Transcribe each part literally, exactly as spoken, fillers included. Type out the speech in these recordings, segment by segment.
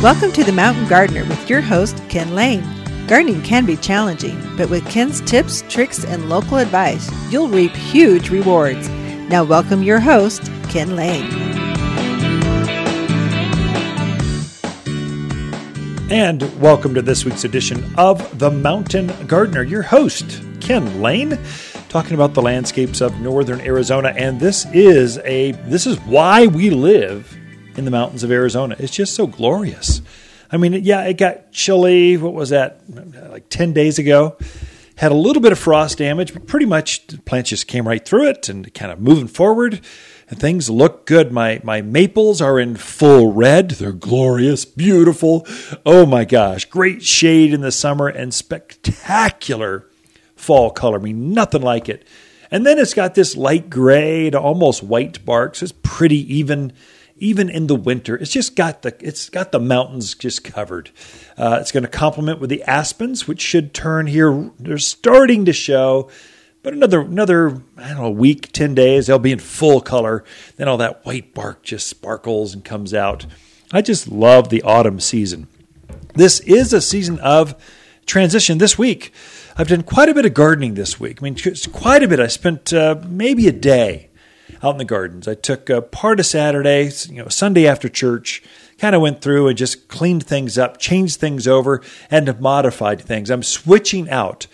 Welcome to The Mountain Gardener with your host, Ken Lane. Gardening can be challenging, but with Ken's tips, tricks, and local advice, you'll reap huge rewards. Now welcome your host, Ken Lane. And welcome to this week's edition of The Mountain Gardener, your host, Ken Lane, talking about the landscapes of northern Arizona. And this is a this is why we live in the mountains of Arizona. It's just so glorious. I mean, yeah, it got chilly. What was that? Like ten days ago. Had a little bit of frost damage, but pretty much the plants just came right through it and kind of moving forward. And things look good. My my maples are in full red. They're glorious, beautiful. Oh my gosh. Great shade in the summer and spectacular fall color. I mean, nothing like it. And then it's got this light gray to almost white bark. So it's pretty even. Even in the winter, it's just got the it's got the mountains just covered. Uh, it's going to complement with the aspens, which should turn here. They're starting to show, but another another I don't know week, ten days, they'll be in full color. Then all that white bark just sparkles and comes out. I just love the autumn season. This is a season of transition. This week, I've done quite a bit of gardening. This week, I mean, it's quite a bit. I spent uh, maybe a day out in the gardens. I took uh, part of Saturday, you know, Sunday after church, kind of went through and just cleaned things up, changed things over, and modified things. I'm switching out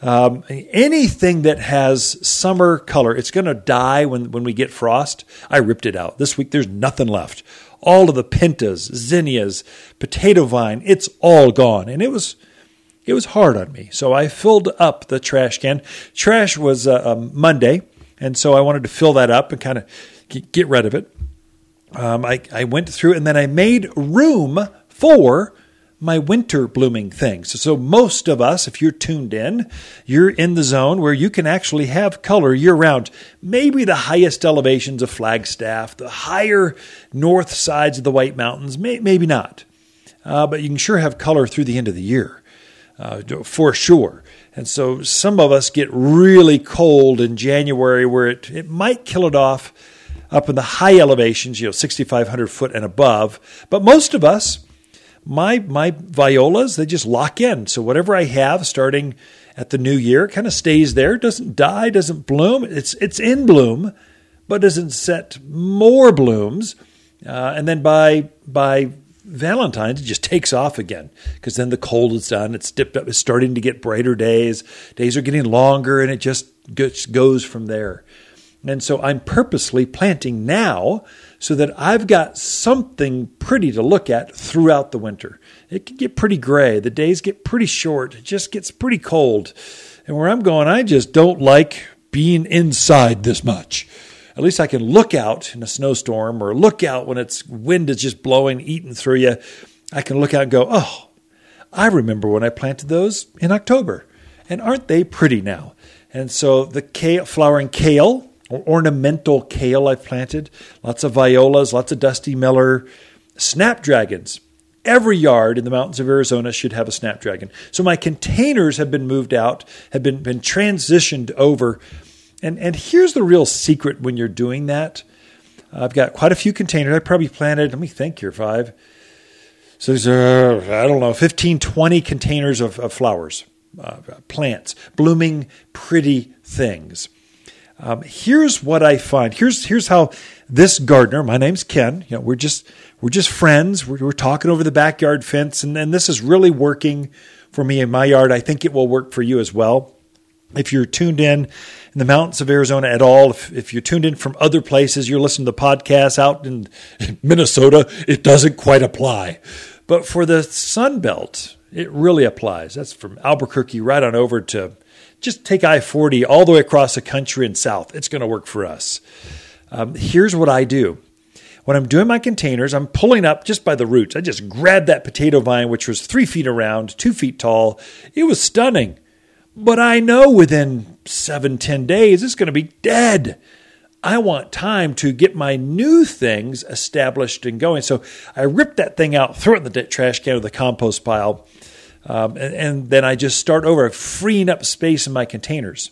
um, anything that has summer color. It's going to die when, when we get frost. I ripped it out. This week, there's nothing left. All of the pintas, zinnias, potato vine, it's all gone. And it was it was hard on me. So I filled up the trash can. Trash was uh, um, Monday. And so I wanted to fill that up and kind of get rid of it. Um, I, I went through and then I made room for my winter blooming things. So, so most of us, if you're tuned in, you're in the zone where you can actually have color year-round. Maybe the highest elevations of Flagstaff, the higher north sides of the White Mountains, may, maybe not. Uh, but you can sure have color through the end of the year, uh, for sure. And so some of us get really cold in January where it, it might kill it off up in the high elevations, you know, sixty-five hundred foot and above. But most of us, my my violas, they just lock in. So whatever I have starting at the new year kind of stays there, doesn't die, doesn't bloom. It's, it's in bloom, but doesn't set more blooms. Uh, and then by by Valentine's, it just takes off again because then the cold is done. It's dipped up. It's starting to get brighter days. Days are getting longer, and it just goes from there. And so I'm purposely planting now so that I've got something pretty to look at throughout the winter. It can get pretty gray. The days get pretty short. It just gets pretty cold. And where I'm going, I just don't like being inside this much. At least I can look out in a snowstorm or look out when it's wind is just blowing, eating through you. I can look out and go, oh, I remember when I planted those in October. And aren't they pretty now? And so the kale, flowering kale or ornamental kale I've planted, lots of violas, lots of Dusty Miller, snapdragons. Every yard in the mountains of Arizona should have a snapdragon. So my containers have been moved out, have been, been transitioned over. And and here's the real secret when you're doing that. I've got quite a few containers. I probably planted, let me think here, five, six, uh, I don't know, fifteen, twenty containers of, of flowers, uh, plants, blooming, pretty things. Um, here's what I find. Here's here's how this gardener, my name's Ken, you know, we're just we're just friends. We're, we're talking over the backyard fence, and, and this is really working for me in my yard. I think it will work for you as well. If you're tuned in in the mountains of Arizona at all, if, if you're tuned in from other places, you're listening to podcasts out in Minnesota, it doesn't quite apply. But for the Sunbelt, it really applies. That's from Albuquerque right on over to just take I forty all the way across the country and south. It's going to work for us. Um, here's what I do. When I'm doing my containers, I'm pulling up just by the roots. I just grabbed that potato vine, which was three feet around, two feet tall. It was stunning. But I know within seven, ten days, it's going to be dead. I want time to get my new things established and going. So I ripped that thing out, threw it in the trash can or the compost pile, um, and, and then I just start over, freeing up space in my containers.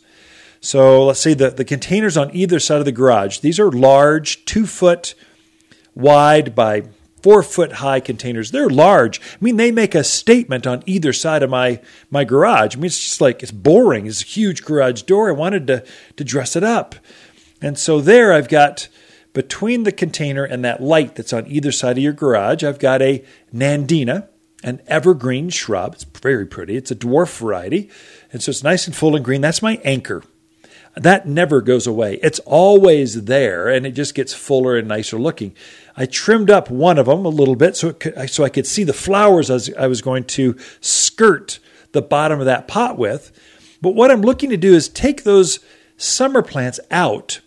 So let's say the, the containers on either side of the garage, these are large, two foot wide by four-foot-high containers. They're large. I mean, they make a statement on either side of my my garage. I mean, it's just like, it's boring. It's a huge garage door. I wanted to to dress it up. And so there I've got, between the container and that light that's on either side of your garage, I've got a Nandina, an evergreen shrub. It's very pretty. It's a dwarf variety. And so it's nice and full and green. That's my anchor. That never goes away. It's always there, and it just gets fuller and nicer looking. I trimmed up one of them a little bit so it could, so I could see the flowers as I was going to skirt the bottom of that pot with. But what I'm looking to do is take those summer plants out,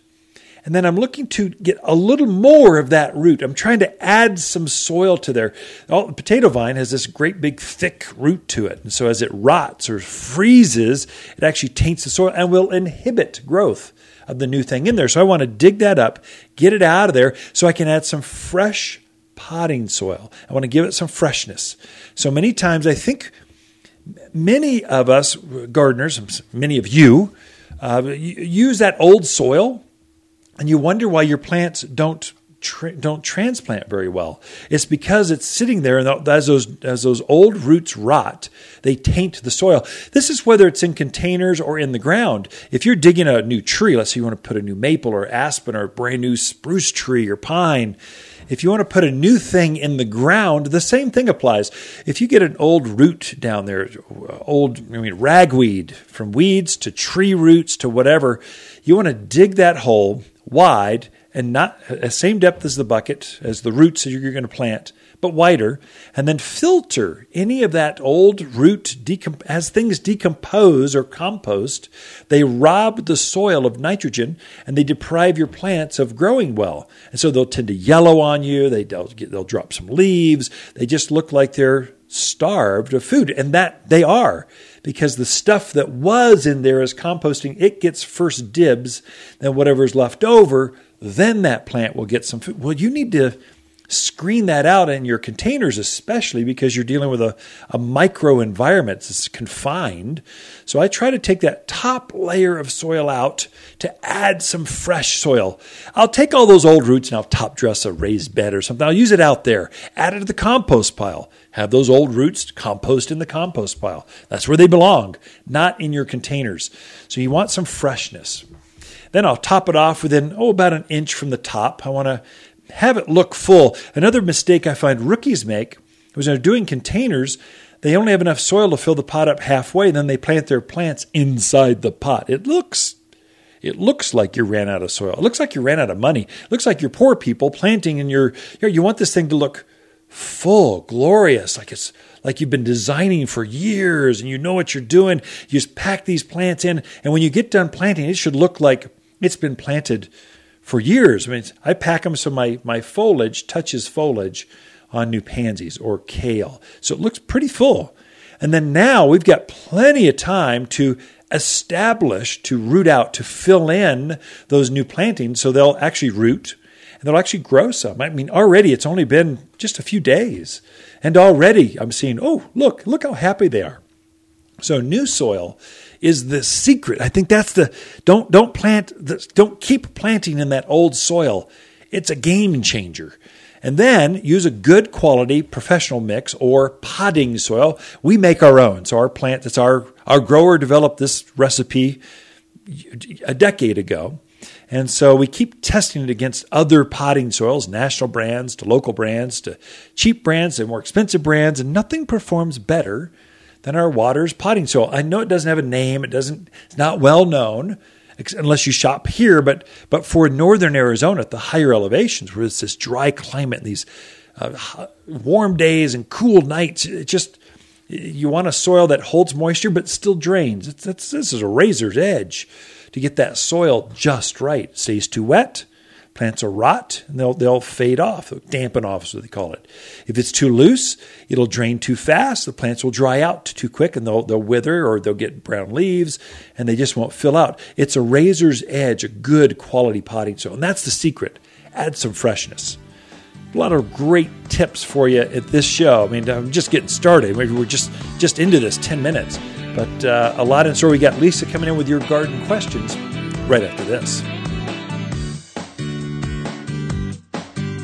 and then I'm looking to get a little more of that root. I'm trying to add some soil to there. Oh, the potato vine has this great big thick root to it. And so as it rots or freezes, it actually taints the soil and will inhibit growth of the new thing in there. So I want to dig that up, get it out of there so I can add some fresh potting soil. I want to give it some freshness. So many times I think many of us gardeners, many of you, uh, use that old soil. And you wonder why your plants don't tra- don't transplant very well. It's because it's sitting there, and as those as those old roots rot, they taint the soil. This is whether it's in containers or in the ground. If you're digging a new tree, let's say you want to put a new maple or aspen or a brand new spruce tree or pine, if you want to put a new thing in the ground, the same thing applies. If you get an old root down there, old I mean ragweed, from weeds to tree roots to whatever, you want to dig that hole wide and not the uh, same depth as the bucket, as the roots that you're going to plant, but wider, and then filter any of that old root. Decom- as things decompose or compost, they rob the soil of nitrogen and they deprive your plants of growing well. And so they'll tend to yellow on you, they, they'll, get, they'll drop some leaves, they just look like they're starved of food, and that they are, because the stuff that was in there is composting. It gets first dibs, then whatever's left over, then that plant will get some food. Well, you need to screen that out in your containers, especially because you're dealing with a, a micro environment that's confined. So I try to take that top layer of soil out to add some fresh soil. I'll take all those old roots and I'll top dress a raised bed or something. I'll use it out there, add it to the compost pile. Have those old roots compost in the compost pile. That's where they belong, not in your containers. So you want some freshness. Then I'll top it off within, oh, about an inch from the top. I want to have it look full. Another mistake I find rookies make is when they're doing containers, they only have enough soil to fill the pot up halfway, and then they plant their plants inside the pot. It looks, it looks like you ran out of soil. It looks like you ran out of money. It looks like you're poor people planting in your, you know, you want this thing to look full, glorious, like it's like you've been designing for years and you know what you're doing. You just pack these plants in, and when you get done planting, it should look like it's been planted for years. I mean, I pack them so my, my foliage touches foliage on new pansies or kale. So it looks pretty full. And then now we've got plenty of time to establish, to root out, to fill in those new plantings so they'll actually root. And they'll actually grow some. I mean, already it's only been just a few days. And already I'm seeing, oh, look, look how happy they are. So new soil is the secret. I think that's the, don't don't plant, the, don't keep planting in that old soil. It's a game changer. And then use a good quality professional mix or potting soil. We make our own. So our plant, that's our, our grower developed this recipe a decade ago. And so we keep testing it against other potting soils, national brands to local brands to cheap brands to more expensive brands, and nothing performs better than our Waters potting soil. I know it doesn't have a name. It doesn't. It's not well known unless you shop here, but but for northern Arizona at the higher elevations where it's this dry climate and these uh, warm days and cool nights, it just, you want a soil that holds moisture but still drains. It's, it's, this is a razor's edge to get that soil just right. It stays too wet, plants will rot, and they'll they'll fade off, dampen off is what they call it. If it's too loose, it'll drain too fast, the plants will dry out too quick, and they'll, they'll wither or they'll get brown leaves, and they just won't fill out. It's a razor's edge, a good quality potting soil, and that's the secret. Add some freshness. A lot of great tips for you at this show. I mean, I'm just getting started. Maybe we're just, just into this ten minutes. But uh, a lot in store. We got Lisa coming in with your garden questions right after this.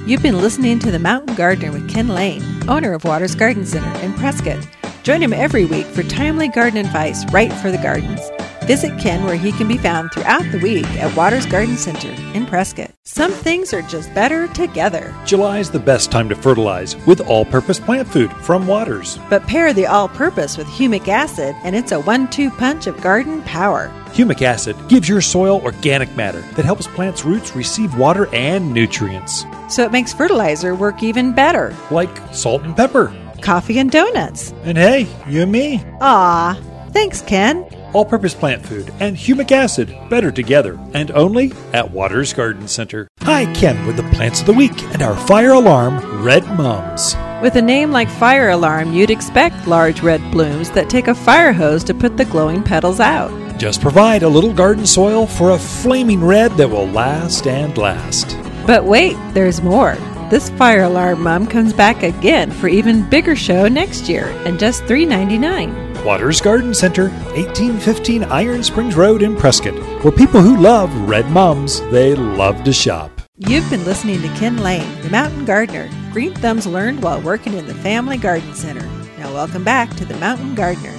You've been listening to The Mountain Gardener with Ken Lane, owner of Waters Garden Center in Prescott. Join him every week for timely garden advice right for the gardens. Visit Ken where he can be found throughout the week at Waters Garden Center in Prescott. Some things are just better together. July is the best time to fertilize with all-purpose plant food from Waters. But pair the all-purpose with humic acid, and it's a one two punch of garden power. Humic acid gives your soil organic matter that helps plants' roots receive water and nutrients. So it makes fertilizer work even better. Like salt and pepper. Coffee and donuts. And hey, you and me. Aw, thanks, Ken. All-purpose plant food and humic acid, better together, and only at Waters Garden Center. Hi, Ken with the Plants of the Week and our fire alarm, red mums. With a name like fire alarm, you'd expect large red blooms that take a fire hose to put the glowing petals out. Just provide a little garden soil for a flaming red that will last and last. But wait, there's more. This fire alarm mum comes back again for even bigger show next year, and just three dollars and ninety-nine cents. Waters Garden Center, eighteen fifteen Iron Springs Road in Prescott, where people who love red mums, they love to shop. You've been listening to Ken Lane, the Mountain Gardener. Green thumbs learned while working in the Family Garden Center. Now welcome back to the Mountain Gardener.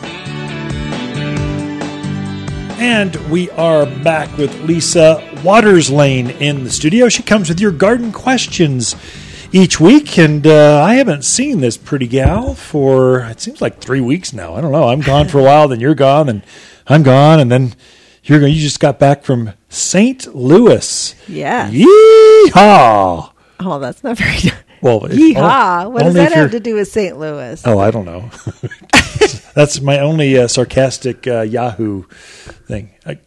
And we are back with Lisa Waters Lane in the studio. She comes with your garden questions each week, and uh, I haven't seen this pretty gal for, it seems like three weeks now. I don't know. I'm gone for a while, then you're gone, and I'm gone, and then you're gone. You just got back from Saint Louis. Yeah. Yeehaw! Oh, that's not very good. Well, yeehaw! Only, what does that have to do with Saint Louis? Oh, I don't know. That's my only uh, sarcastic uh, Yahoo thing. I,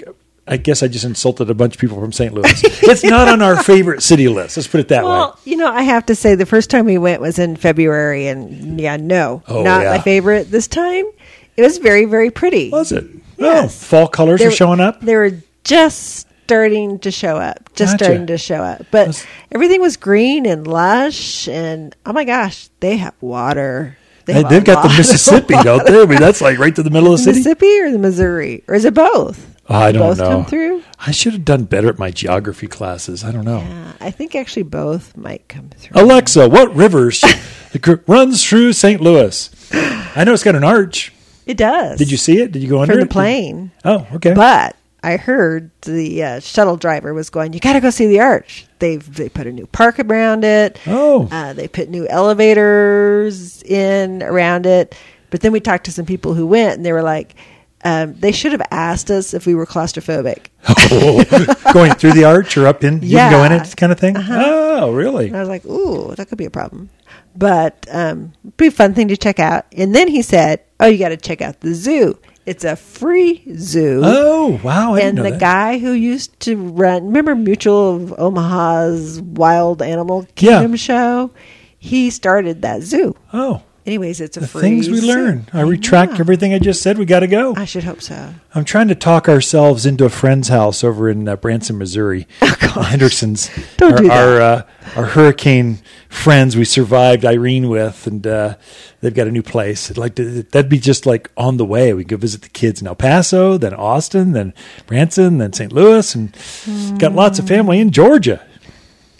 I guess I just insulted a bunch of people from Saint Louis. It's not on our favorite city list. Let's put it that well, way. Well, you know, I have to say the first time we went was in February, and yeah, no, oh, not yeah. my favorite. This time, it was very, very pretty. Was it? Yes. Oh, fall colors they were showing up? They were just starting to show up, just gotcha. starting to show up. But That's... everything was green and lush, and oh my gosh, they have water. They have hey, they've got the Mississippi, don't they? I mean, that's like right to the middle of the city. Mississippi or the Missouri? Or is it both? Oh, I don't both know. Come through? I should have done better at my geography classes. I don't know. Yeah, I think actually both might come through. Alexa, what rivers runs through Saint Louis? I know it's got an arch. It does. Did you see it? Did you go under From it? From the plane. Oh, okay. But I heard the uh, shuttle driver was going, you got to go see the arch. They've they put a new park around it. Oh. Uh, they put new elevators in around it. But then we talked to some people who went, and they were like, um, they should have asked us if we were claustrophobic. Oh, going through the arch or up in, you yeah. can go in it kind of thing? Uh-huh. Oh, really? And I was like, ooh, that could be a problem. But um, pretty fun thing to check out. And then he said, oh, you got to check out the zoo. It's a free zoo. Oh, wow. I didn't know that. And the guy who used to run, remember Mutual of Omaha's Wild Animal Kingdom yeah. show? He started that zoo. Oh. Anyways, it's a free zoo. The things we learn. I retract yeah. everything I just said. We got to go. I should hope so. I'm trying to talk ourselves into a friend's house over in uh, Branson, Missouri. Oh, God. Henderson's. Don't our, do that. Our, uh, our hurricane friends we survived Irene with, and uh, they've got a new place. I'd like to, that'd be just like on the way. We go visit the kids in El Paso, then Austin, then Branson, then Saint Louis, and mm. got lots of family in Georgia.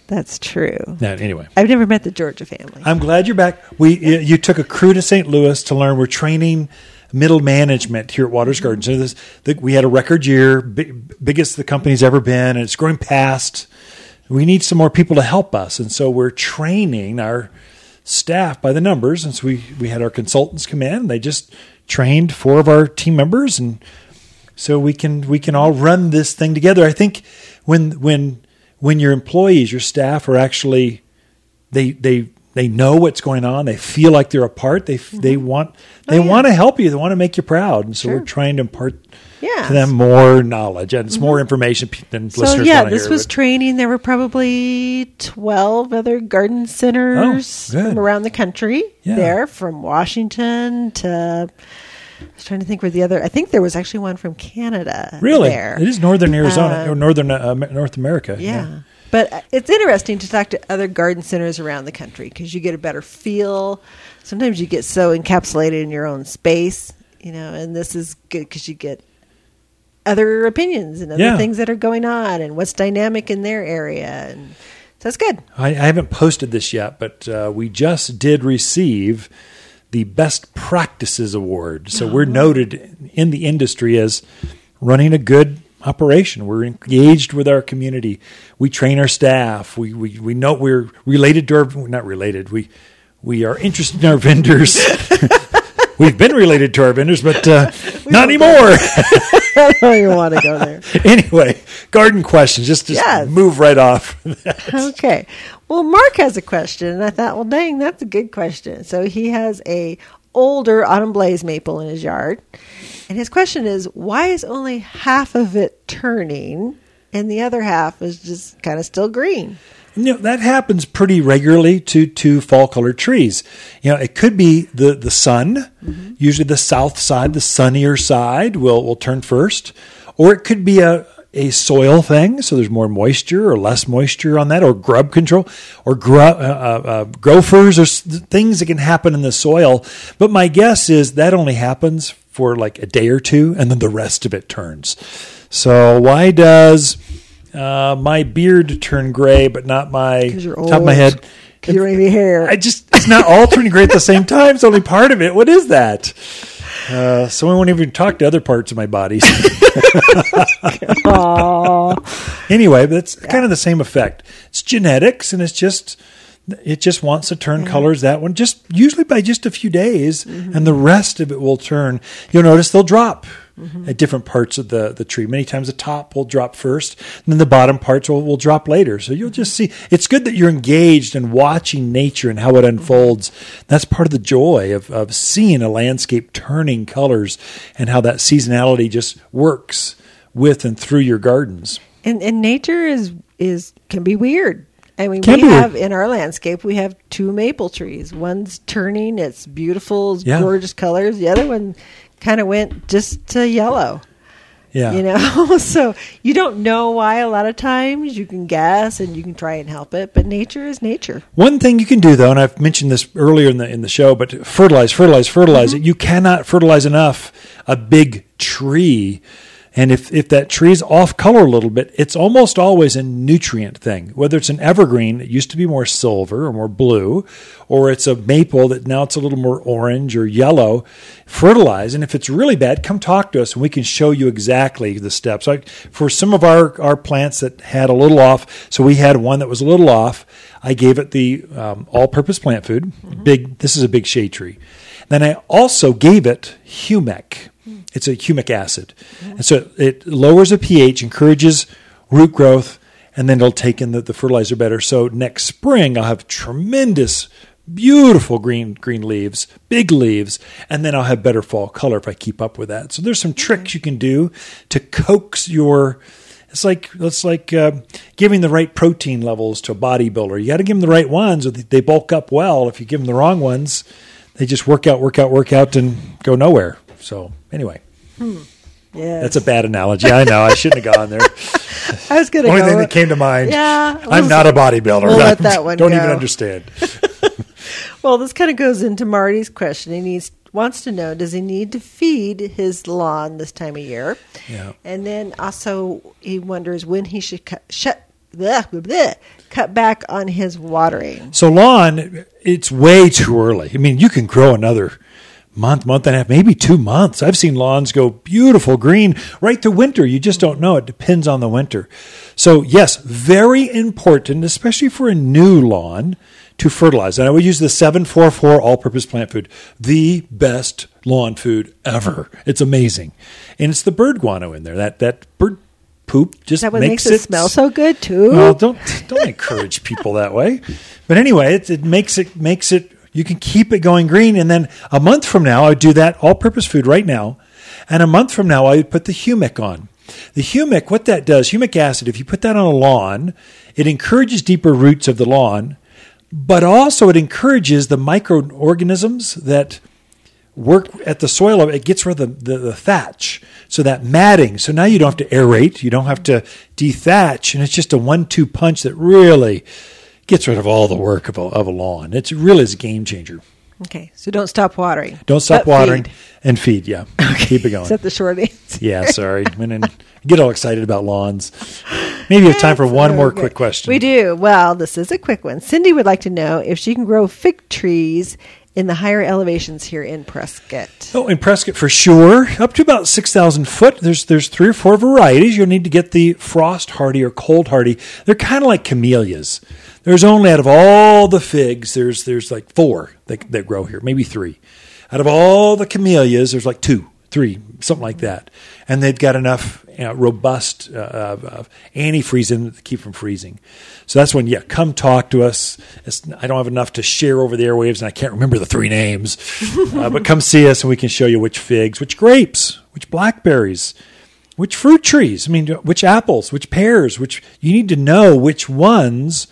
That's true. Now, anyway, I've never met the Georgia family. I'm glad you're back. We you, you took a crew to Saint Louis to learn. We're training middle management here at Waters mm-hmm. Garden. So this the, we had a record year, big, biggest the company's ever been, and it's growing past. We need some more people to help us, and so we're training our staff by the numbers. And so we, we had our consultants come in, and they just trained four of our team members, and so we can we can all run this thing together. I think when when when your employees, your staff are actually they they they know what's going on, they feel like they're a part. They mm-hmm. they want they oh, yeah. want to help you. They want to make you proud, and so sure. we're trying to impart. Yeah, to them more knowledge, and it's mm-hmm. more information than so, listeners yeah, want to hear. So, yeah, this was but. training. There were probably twelve other garden centers oh, from around the country yeah. there, from Washington to, I was trying to think where the other, I think there was actually one from Canada. Really? There. It is northern Arizona, um, or northern uh, North America. Yeah. yeah. But it's interesting to talk to other garden centers around the country because you get a better feel. Sometimes you get so encapsulated in your own space, you know, and this is good because you get other opinions and other yeah. things that are going on and what's dynamic in their area. And So that's good. I, I haven't posted this yet, but uh, we just did receive the Best Practices Award. So oh. we're noted in the industry as running a good operation. We're engaged with our community. We train our staff. We we, we know we're related to our – not related. We, we are interested in our vendors. We've been related to our vendors, but uh, not anymore. I don't even want to go there. Anyway, garden questions. Just, just yes. move right off. Okay. Well, Mark has a question, and I thought, well, dang, that's a good question. So he has a older autumn blaze maple in his yard, and his question is, why is only half of it turning, and the other half is just kind of still green? You know, that happens pretty regularly to, to fall-colored trees. You know, it could be the, the sun. Mm-hmm. Usually the south side, the sunnier side, will, will turn first. Or it could be a, a soil thing, so there's more moisture or less moisture on that, or grub control, or gro- uh, uh, uh, growfers, or s- things that can happen in the soil. But my guess is that only happens for like a day or two, and then the rest of it turns. So why does... Uh, my beard turned gray, but not my top old. Of my head. Because you don't have hair. I just, it's not all turning gray at the same time. It's only part of it. What is that? Uh, so I won't even talk to other parts of my body. Anyway, that's yeah. kind of the same effect. It's genetics, and it's just, it just wants to turn mm-hmm. colors that one, just usually by just a few days, mm-hmm. and the rest of it will turn. You'll notice they'll drop. Mm-hmm. At different parts of the, the tree. Many times the top will drop first, and then the bottom parts will, will drop later. So you'll just see. It's good that you're engaged in watching nature and how it unfolds. Mm-hmm. That's part of the joy of, of seeing a landscape turning colors and how that seasonality just works with and through your gardens. And and nature is is can be weird. I mean, can we have weird. In our landscape, we have two maple trees. One's turning. It's beautiful. It's yeah. gorgeous colors. The other one... kind of went just to yellow, yeah. You know, so you don't know why. A lot of times you can guess and you can try and help it, but nature is nature. One thing you can do though, and I've mentioned this earlier in the in the show, but fertilize, fertilize, fertilize mm-hmm. it. You cannot fertilize enough a big tree. And if, if that tree's off color a little bit, it's almost always a nutrient thing. Whether it's an evergreen, it used to be more silver or more blue, or it's a maple that now it's a little more orange or yellow, fertilize. And if it's really bad, come talk to us and we can show you exactly the steps. Like for some of our, our plants that had a little off, so we had one that was a little off, I gave it the um, all-purpose plant food. Mm-hmm. Big. This is a big shade tree. Then I also gave it humic. It's a humic acid. Yeah. And so it lowers the pH, encourages root growth, and then it'll take in the, the fertilizer better. So next spring, I'll have tremendous, beautiful green green leaves, big leaves, and then I'll have better fall color if I keep up with that. So there's some tricks you can do to coax your... It's like it's like uh, giving the right protein levels to a bodybuilder. You got to give them the right ones, or they bulk up well. If you give them the wrong ones, they just work out, work out, work out, and go nowhere. So anyway, hmm. yes. That's a bad analogy. I know. I shouldn't have gone there. I was going to Only go thing with, that came to mind. Yeah, we'll I'm not a bodybuilder. We'll let that one don't go. Even understand. Well, this kind of goes into Marty's question. He needs, wants to know, does he need to feed his lawn this time of year? Yeah. And then also he wonders when he should cut, shut, blah, blah, blah, cut back on his watering. So lawn, it's way too early. I mean, you can grow another month, month and a half, maybe two months. I've seen lawns go beautiful green right through winter. You just don't know. It depends on the winter. So yes, very important, especially for a new lawn, to fertilize. And I would use the seven four four all-purpose plant food, the best lawn food ever. It's amazing. And it's the bird guano in there. That that bird poop just that makes, makes it, it smell so good too. Well, don't don't encourage people that way. But anyway, it it makes it makes it you can keep it going green, and then a month from now, I would do that all-purpose food right now, and a month from now, I would put the humic on. The humic, what that does, humic acid, if you put that on a lawn, it encourages deeper roots of the lawn, but also it encourages the microorganisms that work at the soil. It gets rid of the, the, the thatch, so that matting. So now you don't have to aerate, you don't have to dethatch, and it's just a one two punch that really gets rid of all the work of a, of a lawn. It really is a game changer. Okay, so don't stop watering. Don't stop but watering feed. And feed, yeah. Okay. Keep it going. Is that the short answer? Yeah, sorry. I get all excited about lawns. Maybe we have time for one so more good. quick question. We do. Well, this is a quick one. Cindy would like to know if she can grow fig trees in the higher elevations here in Prescott. Oh, in Prescott for sure. Up to about six thousand foot, there's there's three or four varieties. You'll need to get the frost hardy or cold hardy. They're kind of like camellias. There's only, out of all the figs, there's there's like four that, that grow here, maybe three. Out of all the camellias, there's like two, three, something like that. And they've got enough you know, robust uh, uh, antifreeze in them to keep from freezing. So that's when, yeah, come talk to us. It's, I don't have enough to share over the airwaves, and I can't remember the three names. uh, but come see us, and we can show you which figs, which grapes, which blackberries, which fruit trees. I mean, which apples, which pears, which you need to know which ones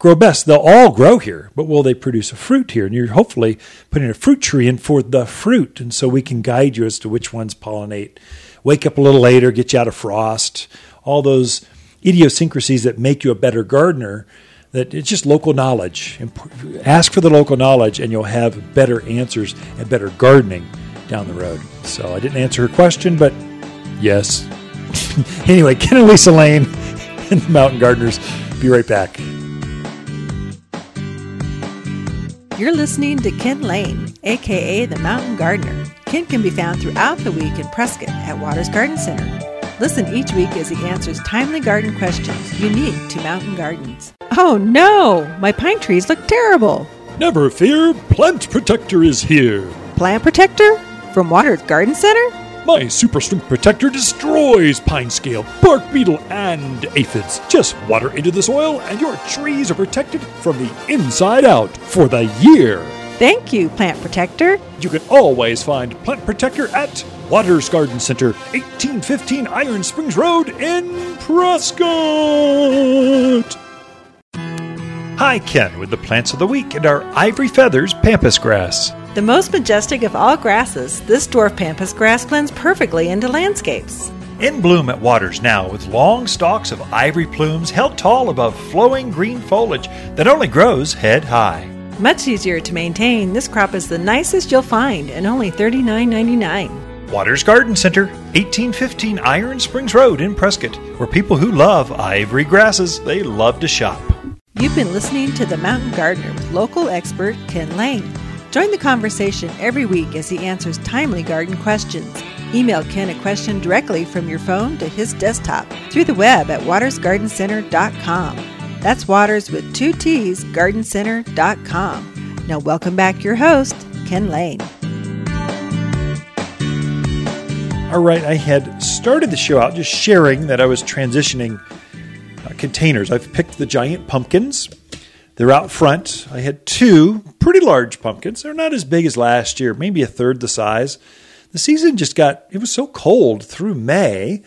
grow best. They'll all grow here, but will they produce a fruit here? And you're hopefully putting a fruit tree in for the fruit, and so we can guide you as to which ones pollinate. Wake up a little later, get you out of frost, all those idiosyncrasies that make you a better gardener. That it's just local knowledge. Ask for the local knowledge, and you'll have better answers and better gardening down the road. So I didn't answer her question, but yes. Anyway, Ken and Lisa Lane and the Mountain Gardeners. Be right back. You're listening to Ken Lane, a k a. The Mountain Gardener. Ken can be found throughout the week in Prescott at Waters Garden Center. Listen each week as he answers timely garden questions unique to mountain gardens. Oh no! My pine trees look terrible! Never fear, Plant Protector is here! Plant Protector? From Waters Garden Center? My Super Strength Protector destroys pine scale, bark beetle, and aphids. Just water into the soil, and your trees are protected from the inside out for the year. Thank you, Plant Protector. You can always find Plant Protector at Waters Garden Center, eighteen fifteen Iron Springs Road in Prescott. Hi, Ken, with the plants of the week and our Ivory Feathers pampas grass. The most majestic of all grasses, this dwarf pampas grass blends perfectly into landscapes. In bloom at Waters now with long stalks of ivory plumes held tall above flowing green foliage that only grows head high. Much easier to maintain, this crop is the nicest you'll find and only thirty-nine dollars and ninety-nine cents. Waters Garden Center, eighteen fifteen Iron Springs Road in Prescott, where people who love ivory grasses, they love to shop. You've been listening to The Mountain Gardener with local expert Ken Lane. Join the conversation every week as he answers timely garden questions. Email Ken a question directly from your phone to his desktop through the web at waters garden center dot com. That's Waters with two T's, garden center dot com. Now welcome back your host, Ken Lane. All right, I had started the show out just sharing that I was transitioning uh, containers. I've picked the giant pumpkins. They're out front. I had two pretty large pumpkins. They're not as big as last year, maybe a third the size. The season just got, it was so cold through May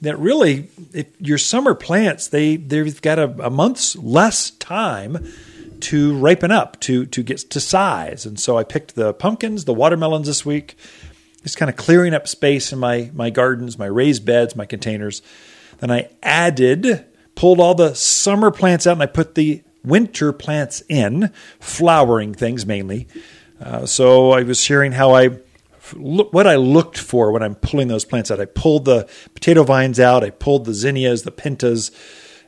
that really if your summer plants, they, they've got a, a month's less time to ripen up, to, to get to size. And so I picked the pumpkins, the watermelons this week, just kind of clearing up space in my, my gardens, my raised beds, my containers. Then I added, pulled all the summer plants out, and I put the winter plants in, flowering things mainly. Uh, so I was sharing how I, what I looked for when I'm pulling those plants out. I pulled the potato vines out, I pulled the zinnias, the pintas,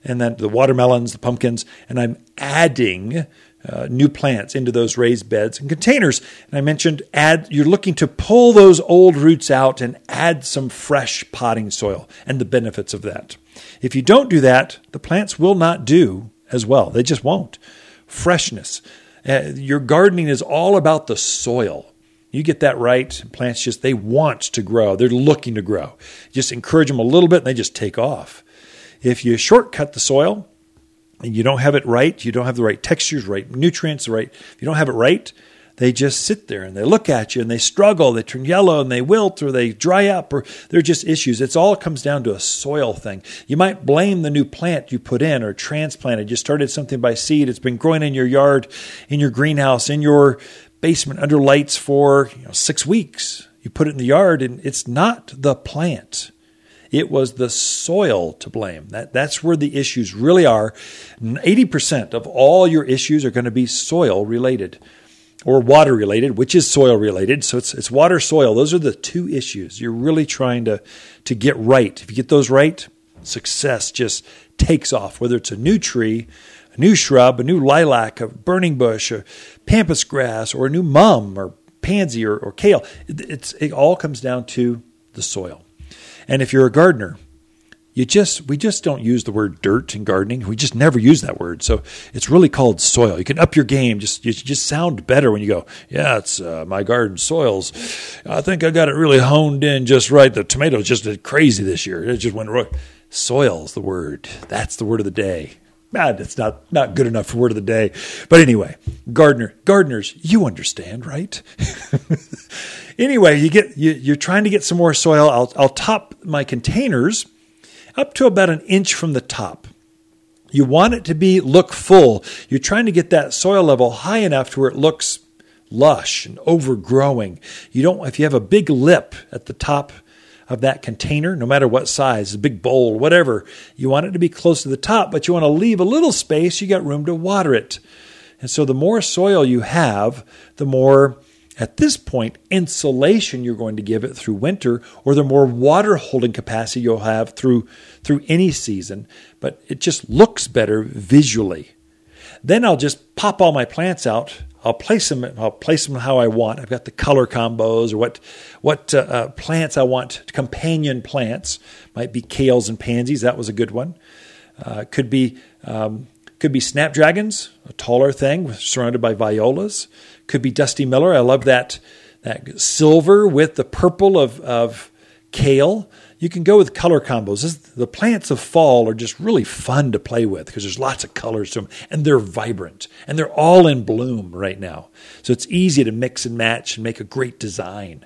and then the watermelons, the pumpkins, and I'm adding uh, new plants into those raised beds and containers. And I mentioned add, you're looking to pull those old roots out and add some fresh potting soil and the benefits of that. If you don't do that, the plants will not do as well. They just won't. Freshness. Uh, your gardening is all about the soil. You get that right, plants just, they want to grow. They're looking to grow. Just encourage them a little bit and they just take off. If you shortcut the soil and you don't have it right, you don't have the right textures, right nutrients, right, if you don't have it right, they just sit there and they look at you and they struggle. They turn yellow and they wilt or they dry up or they're just issues. It's all comes down to a soil thing. You might blame the new plant you put in or transplanted. You started something by seed. It's been growing in your yard, in your greenhouse, in your basement under lights for you know, six weeks. You put it in the yard and it's not the plant. It was the soil to blame. That, that's where the issues really are. eighty percent of all your issues are going to be soil related. Or water related, which is soil related. So it's it's water, soil. Those are the two issues you're really trying to, to get right. If you get those right, success just takes off, whether it's a new tree, a new shrub, a new lilac, a burning bush, a pampas grass, or a new mum or pansy or, or kale. It's, it all comes down to the soil. And if you're a gardener, you just we just don't use the word dirt in gardening. We just never use that word. So it's really called soil. You can up your game. Just you just sound better when you go, yeah, it's uh, my garden soils. I think I got it really honed in just right. The tomatoes just did crazy this year. It just went right. Soil's the word. That's the word of the day. Ah, that's not, not good enough for word of the day. But anyway, gardener, gardeners, you understand, right? Anyway, you get you, you're trying to get some more soil. I'll I'll top my containers up to about an inch from the top. You want it to be look full. You're trying to get that soil level high enough to where it looks lush and overgrowing. You don't, if you have a big lip at the top of that container, no matter what size, a big bowl, whatever, you want it to be close to the top, but you want to leave a little space. You got room to water it. And so the more soil you have, the more, at this point, insulation you're going to give it through winter, or the more water holding capacity you'll have through through any season. But it just looks better visually. Then I'll just pop all my plants out. I'll place them. I'll place them how I want. I've got the color combos, or what what uh, uh, plants I want. Companion plants might be kales and pansies. That was a good one. Uh, could be. Um, Could be snapdragons, a taller thing surrounded by violas. Could be Dusty Miller. I love that that silver with the purple of, of kale. You can go with color combos. This, the plants of fall are just really fun to play with because there's lots of colors to them, and they're vibrant, and they're all in bloom right now. So it's easy to mix and match and make a great design.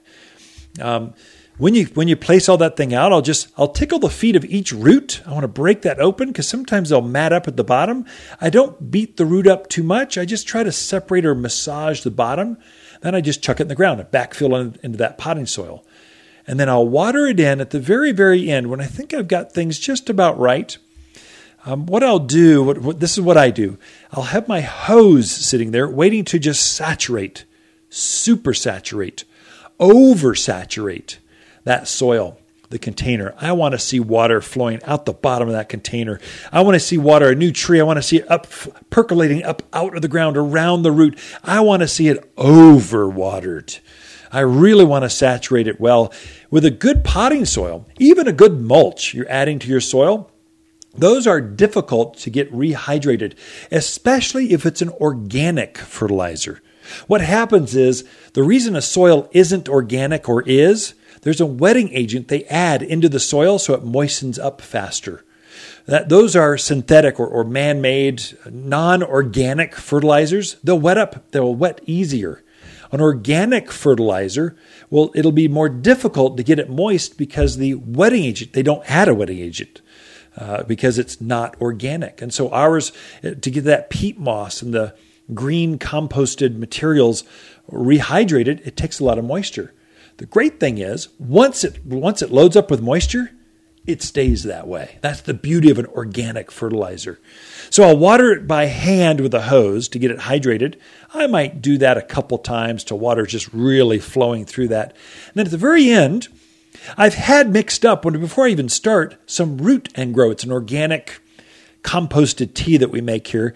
Um, When you when you place all that thing out, I'll just I'll tickle the feet of each root. I want to break that open because sometimes they'll mat up at the bottom. I don't beat the root up too much. I just try to separate or massage the bottom. Then I just chuck it in the ground and backfill into that potting soil. And then I'll water it in at the very, very end when I think I've got things just about right. Um, what I'll do, what, what, this is what I do. I'll have my hose sitting there waiting to just saturate, super saturate, oversaturate that soil, the container. I want to see water flowing out the bottom of that container. I want to see water, a new tree. I want to see it up, percolating up out of the ground, around the root. I want to see it overwatered. I really want to saturate it well. With a good potting soil, even a good mulch you're adding to your soil, those are difficult to get rehydrated, especially if it's an organic fertilizer. What happens is the reason a soil isn't organic or is, there's a wetting agent they add into the soil so it moistens up faster. That, those are synthetic or, or man-made, non-organic fertilizers. They'll wet up, they'll wet easier. An organic fertilizer, well, it'll be more difficult to get it moist because the wetting agent, they don't add a wetting agent uh, because it's not organic. And so ours, to get that peat moss and the green composted materials rehydrated, it takes a lot of moisture. The great thing is, once it once it loads up with moisture, it stays that way. That's the beauty of an organic fertilizer. So I'll water it by hand with a hose to get it hydrated. I might do that a couple times till water's just really flowing through that. And then at the very end, I've had mixed up, when before I even start, some Root and Grow. It's an organic composted tea that we make here.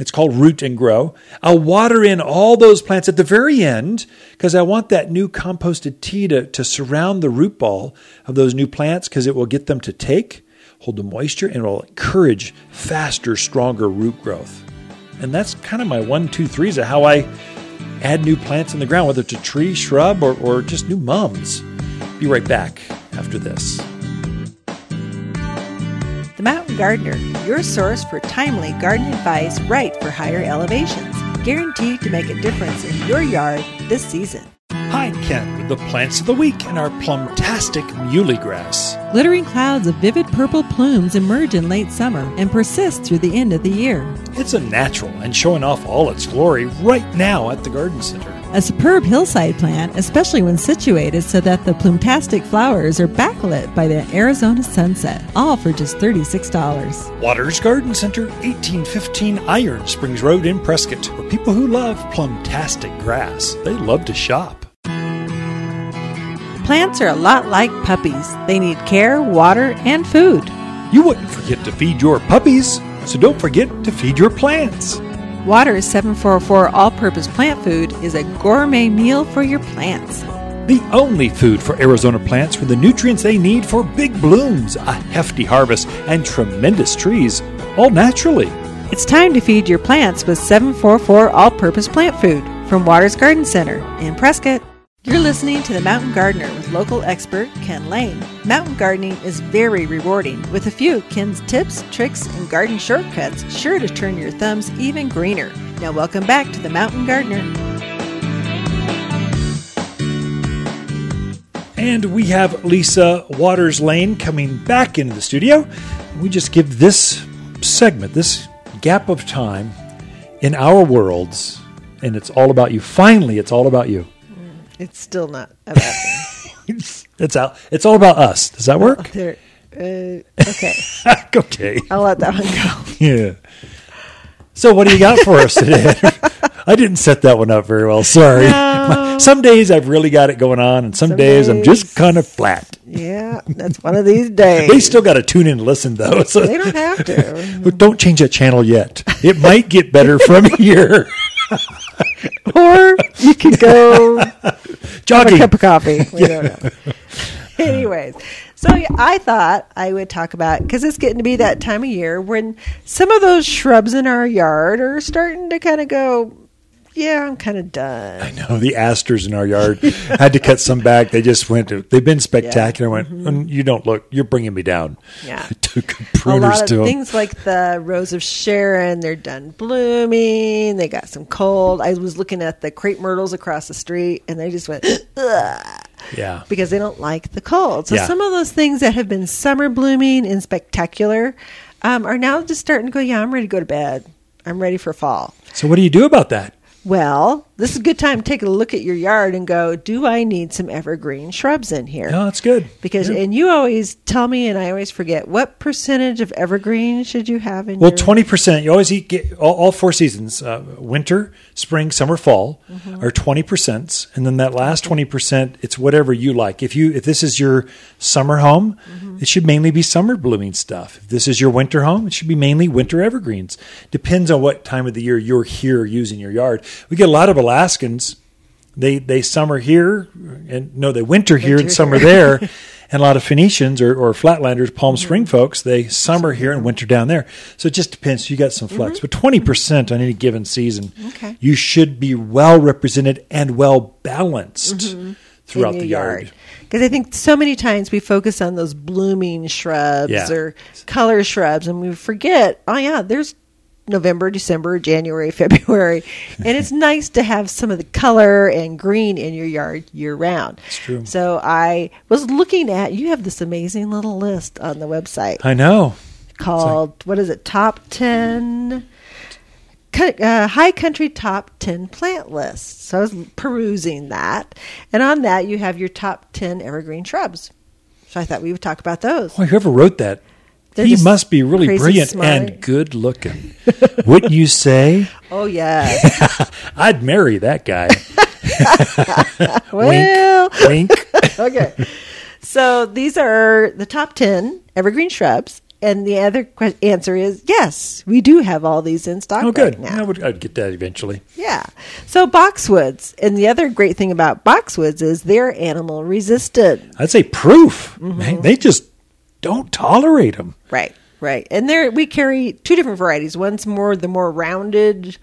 It's called Root and Grow. I'll water in all those plants at the very end because I want that new composted tea to, to surround the root ball of those new plants because it will get them to take, hold the moisture, and will encourage faster, stronger root growth. And that's kind of my one, two, threes of how I add new plants in the ground, whether it's a tree, shrub, or, or just new mums. Be right back after this. The Mountain Gardener, your source for timely garden advice right for higher elevations, guaranteed to make a difference in your yard this season. Hi, Ken, with the plants of the week and our plumtastic muleygrass. Glittering clouds of vivid purple plumes emerge in late summer and persist through the end of the year. It's a natural and showing off all its glory right now at the garden center. A superb hillside plant, especially when situated so that the plumtastic flowers are backlit by the Arizona sunset, all for just thirty-six dollars. Waters Garden Center, eighteen fifteen Iron Springs Road in Prescott, for people who love plumtastic grass. They love to shop. Plants are a lot like puppies. They need care, water, and food. You wouldn't forget to feed your puppies, so don't forget to feed your plants. Waters seven forty-four All-Purpose Plant Food is a gourmet meal for your plants. The only food for Arizona plants for the nutrients they need for big blooms, a hefty harvest, and tremendous trees, all naturally. It's time to feed your plants with seven forty-four All-Purpose Plant Food from Waters Garden Center in Prescott. You're listening to The Mountain Gardener with local expert Ken Lane. Mountain gardening is very rewarding, with a few Ken's tips, tricks, and garden shortcuts sure to turn your thumbs even greener. Now welcome back to The Mountain Gardener. And we have Lisa Waters Lane coming back into the studio. We just give this segment, this gap of time in our worlds, and it's all about you. Finally, it's all about you. It's still not about me. it's, it's, out, it's all about us. Does that work? Oh, uh, okay. Okay. I'll let that one go. Yeah. So what do you got for us today? I didn't set that one up very well. Sorry. No. Some days I've really got it going on, and some, some days, days I'm just kind of flat. Yeah, that's one of these days. They still got to tune in and listen, though. So. They don't have to. But don't change that channel yet. It might get better from here. Or you could go jogging. Have a cup of coffee. We yeah. don't know. Anyways, so I thought I would talk about, because it's getting to be that time of year when some of those shrubs in our yard are starting to kind of go, yeah, I'm kind of done. I know. The asters in our yard had to cut some back. They just went to, they've been spectacular. Yeah. I went, mm-hmm. You don't look, you're bringing me down. Yeah. I took pruners a lot of to things them. Like the Rose of Sharon, they're done blooming. They got some cold. I was looking at the crepe myrtles across the street, and they just went, ugh. Yeah. Because they don't like the cold. So yeah. Some of those things that have been summer blooming and spectacular um, are now just starting to go, yeah, I'm ready to go to bed. I'm ready for fall. So what do you do about that? Well, this is a good time to take a look at your yard and go, do I need some evergreen shrubs in here? No, that's good. Because, yeah. And you always tell me, and I always forget, what percentage of evergreen should you have in well, your... Well, twenty percent. You always eat get, all, all four seasons, uh, winter, spring, summer, fall, mm-hmm. are twenty percent. And then that last twenty percent, it's whatever you like. If you if this is your summer home, mm-hmm. it should mainly be summer blooming stuff. If this is your winter home, it should be mainly winter evergreens. Depends on what time of the year you're here using your yard. We get a lot of Alaskans, they they summer here, and no, they winter here winter and summer here. There. And a lot of Phoenicians or, or Flatlanders, Palm mm-hmm. Spring folks, they summer here and winter down there. So it just depends. So you got some flex. Mm-hmm. But twenty percent on any given season, okay. You should be well represented and well balanced mm-hmm. throughout the yard. Because I think so many times we focus on those blooming shrubs yeah. or color shrubs, and we forget, oh, yeah, there's November, December, January, February. And it's nice to have some of the color and green in your yard year round. It's true. So I was looking at, you have this amazing little list on the website. I know. Called, like, what is it, Top ten, uh, High Country Top ten Plant List. So I was perusing that. And on that, you have your top ten evergreen shrubs. So I thought we would talk about those. Well, whoever wrote that. They're he must be really brilliant smart. And good looking. Wouldn't you say? Oh, yes. I'd marry that guy. Well, wink, wink. Okay. So these are the top ten evergreen shrubs. And the other qu- answer is, yes, we do have all these in stock oh, good. Right now. I would, I'd get that eventually. Yeah. So boxwoods. And the other great thing about boxwoods is they're animal resistant. I'd say proof. Mm-hmm. Man, they just... don't tolerate them. Right, right. And there we carry two different varieties. One's more the more rounded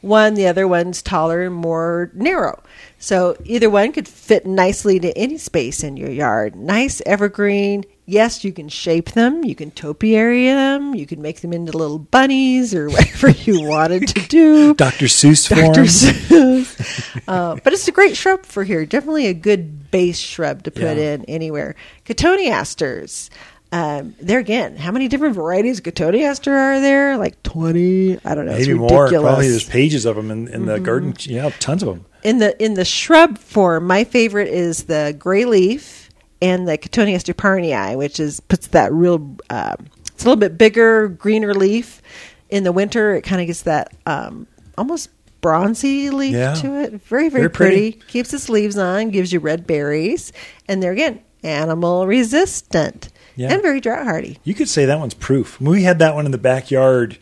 one. The other one's taller and more narrow. So either one could fit nicely to any space in your yard. Nice evergreen. Yes, you can shape them. You can topiary them. You can make them into little bunnies or whatever you wanted to do. Doctor Seuss form. Doctor Seuss. uh, but it's a great shrub for here. Definitely a good base shrub to put yeah. in anywhere. Cotoneasters. Um, there again, how many different varieties of cotoneaster are there? Like twenty? I don't know. Maybe it's ridiculous. More. Probably there's pages of them in, in the mm-hmm. garden. Yeah, tons of them. In the in the shrub form, my favorite is the gray leaf and the Cotoneaster parnii, which is puts that real. Uh, it's a little bit bigger, greener leaf. In the winter, it kind of gets that um, almost bronzy leaf yeah. to it. Very, very, very pretty. pretty. Keeps its leaves on. Gives you red berries. And they're again animal resistant. yeah. and very drought hardy. You could say that one's proof. We had that one in the backyard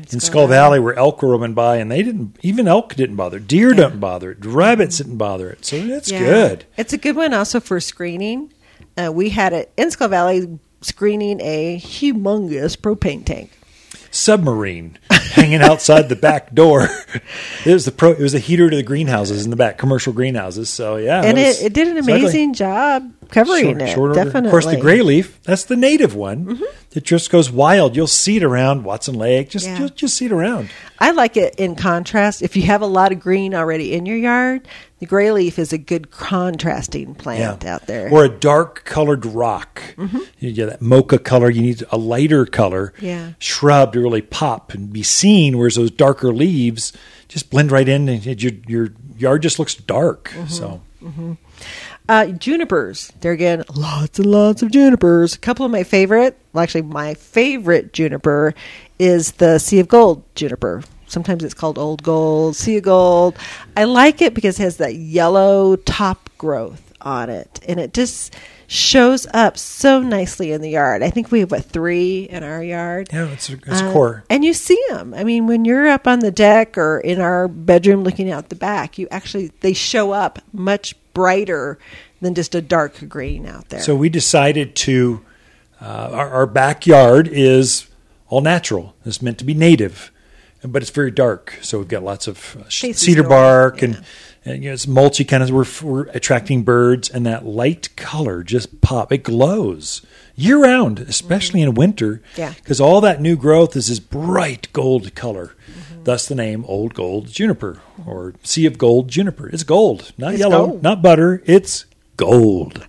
it's in Skull Valley where elk were roaming by, and they didn't. Even elk didn't bother. Deer yeah. don't bother it. Rabbits didn't bother it. So that's yeah. good. It's a good one also for screening. Uh, we had it in Skull Valley screening a humongous propane tank. Submarine hanging outside the back door. It was the pro. It was a heater to the greenhouses in the back, commercial greenhouses. So yeah, and it, was, it, it did an amazing so job covering short, it. Short definitely. Of course, the gray leaf. That's the native one. Mm-hmm. It just goes wild. You'll see it around Watson Lake. Just, yeah. just, just see it around. I like it in contrast. If you have a lot of green already in your yard, the gray leaf is a good contrasting plant yeah. out there. Or a dark-colored rock. Mm-hmm. You get that mocha color. You need a lighter color yeah. shrub to really pop and be seen, whereas those darker leaves just blend right in, and your, your yard just looks dark. Mm-hmm. So, mm-hmm. Uh, junipers. There again, lots and lots of junipers. A couple of my favorite, well, actually my favorite juniper is the Sea of Gold juniper. Sometimes it's called Old Gold, Sea of Gold. I like it because it has that yellow top growth on it. And it just shows up so nicely in the yard. I think we have, what, three in our yard? Yeah, it's, it's uh, core. And you see them. I mean, when you're up on the deck or in our bedroom looking out the back, you actually, they show up much brighter than just a dark green out there. So we decided to, uh, our, our backyard is all natural. It's meant to be native. But it's very dark, so we've got lots of uh, cedar bark, yeah. and, and you know, it's mulchy kind of. We're, we're attracting birds, and that light color just pop. It glows year-round, especially mm-hmm. in winter, because yeah. all that new growth is this bright gold color. Mm-hmm. Thus the name Old Gold Juniper or Sea of Gold Juniper. It's gold, not it's yellow, gold. Not butter. It's gold.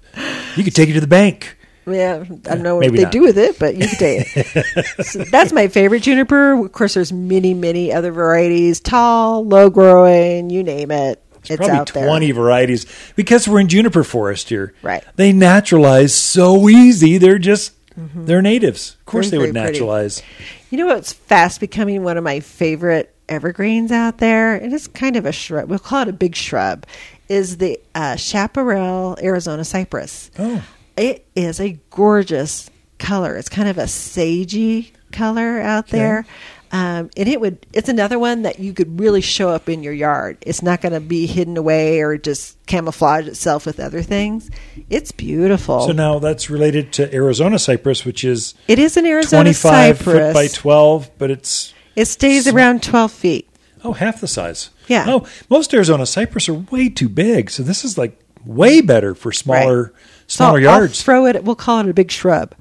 You could take it to the bank. Yeah, I don't know what Maybe they not. do with it, but you can take it. So that's my favorite juniper. Of course, there's many, many other varieties. Tall, low-growing, you name it. It's, it's probably out there. twenty varieties. Because we're in juniper forest here. Right. They naturalize so easy. They're just, mm-hmm. they're natives. Of course very, they would naturalize. Pretty. You know what's fast becoming one of my favorite evergreens out there? It is kind of a shrub. We'll call it a big shrub. Is the uh, Chaparral Arizona cypress. Oh. It is a gorgeous color. It's kind of a sagey color out there. Okay. Um, and it would. It's another one that you could really show up in your yard. It's not going to be hidden away or just camouflage itself with other things. It's beautiful. So now that's related to Arizona cypress, which is it is an Arizona cypress, twenty-five foot by twelve, but it's it stays sm- around twelve feet. Oh, half the size. Yeah. Oh, most Arizona cypress are way too big, so this is like way better for smaller. Right. Smaller so yards. I'll throw it. We'll call it a big shrub.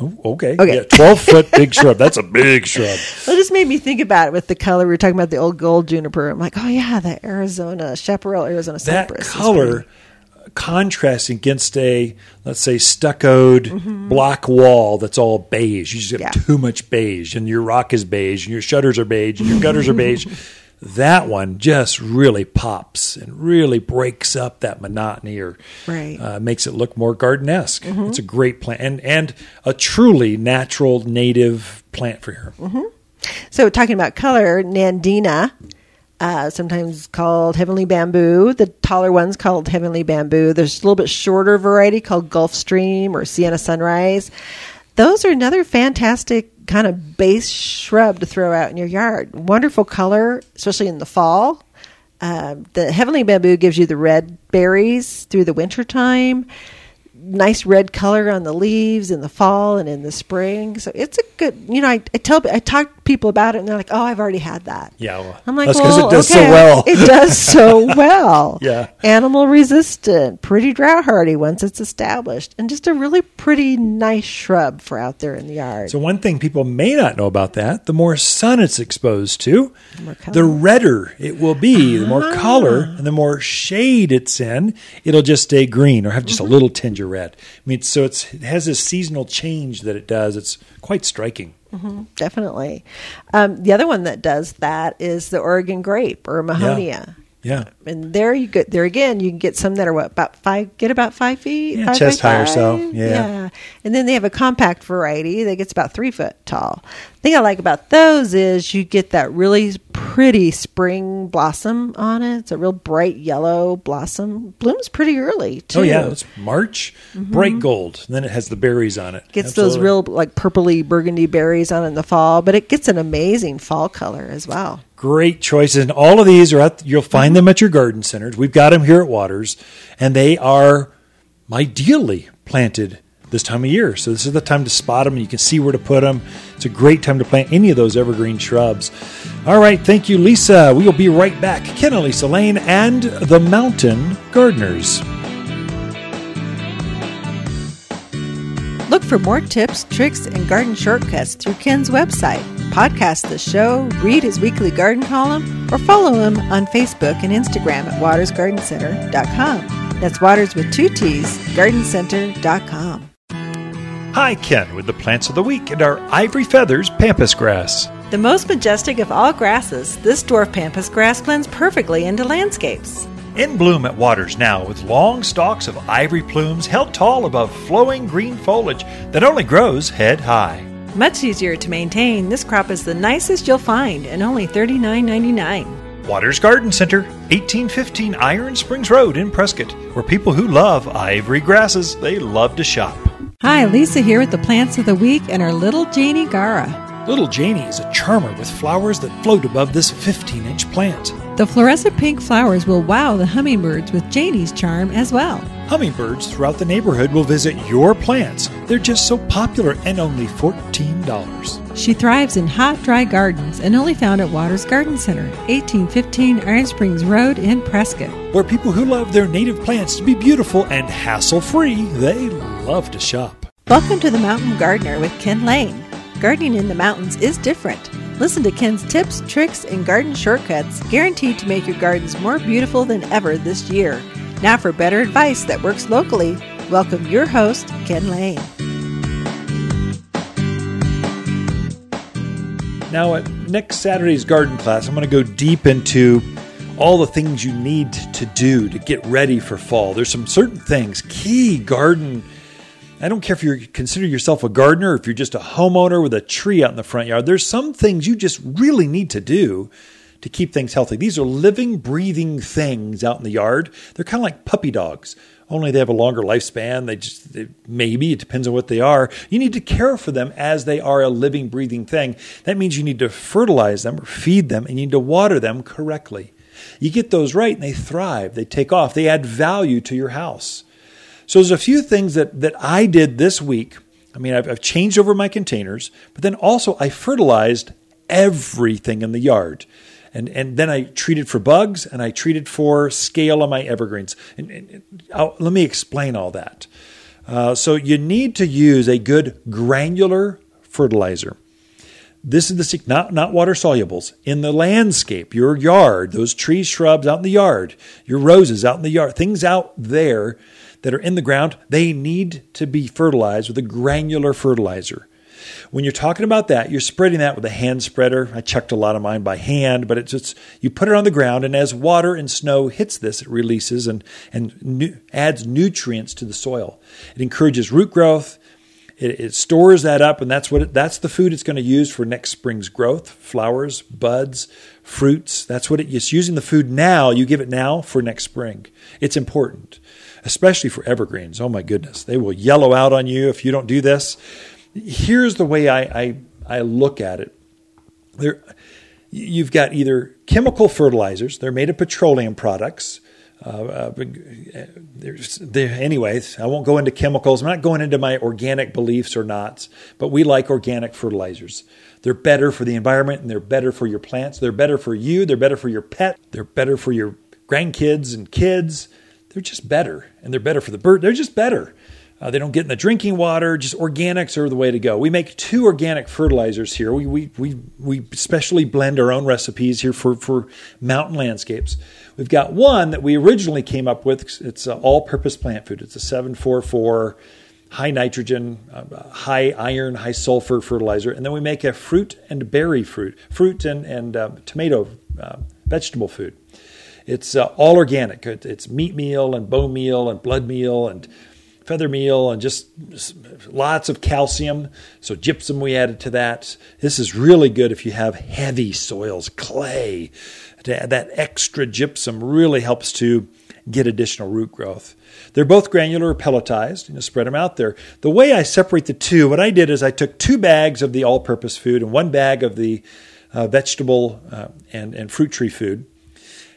Oh, okay. Okay. Yeah, twelve foot big shrub. That's a big shrub. Well, it just made me think about it with the color. We were talking about the Old Gold juniper. I'm like, oh yeah, the Arizona Chaparral Arizona cypress. That color contrasting against a, let's say, stuccoed mm-hmm. block wall that's all beige. You just have yeah. too much beige, and your rock is beige, and your shutters are beige, and your gutters are beige. That one just really pops and really breaks up that monotony or right. uh, makes it look more garden-esque. Mm-hmm. It's a great plant and, and a truly natural native plant for here. Mm-hmm. So talking about color, Nandina, uh, sometimes called Heavenly Bamboo. The taller one's called Heavenly Bamboo. There's a little bit shorter variety called Gulf Stream or Sienna Sunrise. Those are another fantastic kind of base shrub to throw out in your yard. Wonderful color, especially in the fall. Uh, the Heavenly Bamboo gives you the red berries through the wintertime. Nice red color on the leaves in the fall and in the spring. So it's a good, you know, I, I tell, I talk to people about it and they're like, oh, I've already had that. Yeah. Well, I'm like, that's because well, it does okay, so well. It does so well. Yeah. Animal resistant, pretty drought hardy once it's established, and just a really pretty nice shrub for out there in the yard. So one thing people may not know about that, the more sun it's exposed to, the, the redder it will be, the more ah. color and the more shade it's in, it'll just stay green or have just mm-hmm. a little tinge of red. I mean, so it's, it has this seasonal change that it does. It's quite striking. Mm-hmm, definitely. Um, the other one that does that is the Oregon grape or Mahonia. Yeah. yeah. And there you get there again. You can get some that are what about five get about five feet, yeah, five chest high or so. Yeah. yeah. And then they have a compact variety that gets about three foot tall. The thing I like about those is you get that really pretty spring blossom on it. It's a real bright yellow blossom. Blooms pretty early, too. Oh, yeah. It's March. Mm-hmm. Bright gold. And then it has the berries on it. Gets Absolutely. Those real, like, purpley burgundy berries on it in the fall. But it gets an amazing fall color as well. Great choices. And all of these are at, you'll find them at your garden centers. We've got them here at Waters. And they are ideally planted this time of year. So this is the time to spot them, and you can see where to put them. It's a great time to plant any of those evergreen shrubs. All right. Thank you, Lisa. We will be right back. Ken and Lisa Lane and the Mountain Gardeners. Look for more tips, tricks, and garden shortcuts through Ken's website. Podcast the show, read his weekly garden column, or follow him on Facebook and Instagram at waters garden center dot com. That's Waters with two T's, garden center dot com. Hi, Ken with the plants of the week and our Ivory Feathers pampas grass. The most majestic of all grasses, this dwarf pampas grass blends perfectly into landscapes. In bloom at Waters now with long stalks of ivory plumes held tall above flowing green foliage that only grows head high. Much easier to maintain, this crop is the nicest you'll find and only thirty-nine dollars and ninety-nine cents. Waters Garden Center, eighteen fifteen Iron Springs Road in Prescott, where people who love ivory grasses, they love to shop. Hi, Lisa here with the plants of the week and our Little Janie Gara. Little Janie is a charmer with flowers that float above this fifteen inch plant. The fluorescent pink flowers will wow the hummingbirds with Janie's charm as well. Hummingbirds throughout the neighborhood will visit your plants. They're just so popular and only fourteen dollars. She thrives in hot, dry gardens and only found at Waters Garden Center, eighteen fifteen Iron Springs Road in Prescott. Where people who love their native plants to be beautiful and hassle-free, they love to shop. Welcome to The Mountain Gardener with Ken Lane. Gardening in the mountains is different. Listen to Ken's tips, tricks, and garden shortcuts guaranteed to make your gardens more beautiful than ever this year. Now for better advice that works locally, welcome your host, Ken Lane. Now at next Saturday's garden class, I'm going to go deep into all the things you need to do to get ready for fall. There's some certain things, key garden. I don't care if you consider yourself a gardener or if you're just a homeowner with a tree out in the front yard. There's some things you just really need to do to keep things healthy. These are living, breathing things out in the yard. They're kind of like puppy dogs, only they have a longer lifespan. They just they, maybe, it depends on what they are. You need to care for them as they are a living, breathing thing. That means you need to fertilize them or feed them, and you need to water them correctly. You get those right and they thrive. They take off. They add value to your house. So there's a few things that, that I did this week. I mean, I've, I've changed over my containers, but then also I fertilized everything in the yard. And and then I treated for bugs and I treated for scale on my evergreens. And, and let me explain all that. Uh, so you need to use a good granular fertilizer. This is the not not water solubles in the landscape, your yard, those trees, shrubs out in the yard, your roses out in the yard, things out there that are in the ground, they need to be fertilized with a granular fertilizer. When you're talking about that, you're spreading that with a hand spreader. I checked a lot of mine by hand, but it's just, you put it on the ground, and as water and snow hits this, it releases and, and nu- adds nutrients to the soil. It encourages root growth. It, it stores that up, and that's what it, that's the food it's going to use for next spring's growth, flowers, buds, fruits. That's what it, it's using the food now. You give it now for next spring. It's important, especially for evergreens. Oh my goodness, they will yellow out on you if you don't do this. Here's the way I I, I look at it. There, you've got either chemical fertilizers. They're made of petroleum products. Uh, there's, there, anyways, I won't go into chemicals. I'm not going into my organic beliefs or not, but we like organic fertilizers. They're better for the environment, and they're better for your plants. They're better for you. They're better for your pet. They're better for your grandkids and kids. They're just better, and they're better for the bird. They're just better. Uh, they don't get in the drinking water. Just organics are the way to go. We make two organic fertilizers here. We we we we specially blend our own recipes here for, for mountain landscapes. We've got one that we originally came up with. It's uh, all-purpose plant food. It's a seven forty-four high nitrogen, uh, high iron, high sulfur fertilizer. And then we make a fruit and berry fruit, fruit and, and uh, tomato uh, vegetable food. It's uh, all organic. It's meat meal and bone meal and blood meal and feather meal and just lots of calcium. So gypsum we added to that. This is really good if you have heavy soils, clay. That extra gypsum really helps to get additional root growth. They're both granular or pelletized. You know, spread them out there. The way I separate the two, what I did is I took two bags of the all-purpose food and one bag of the uh, vegetable uh, and, and fruit tree food.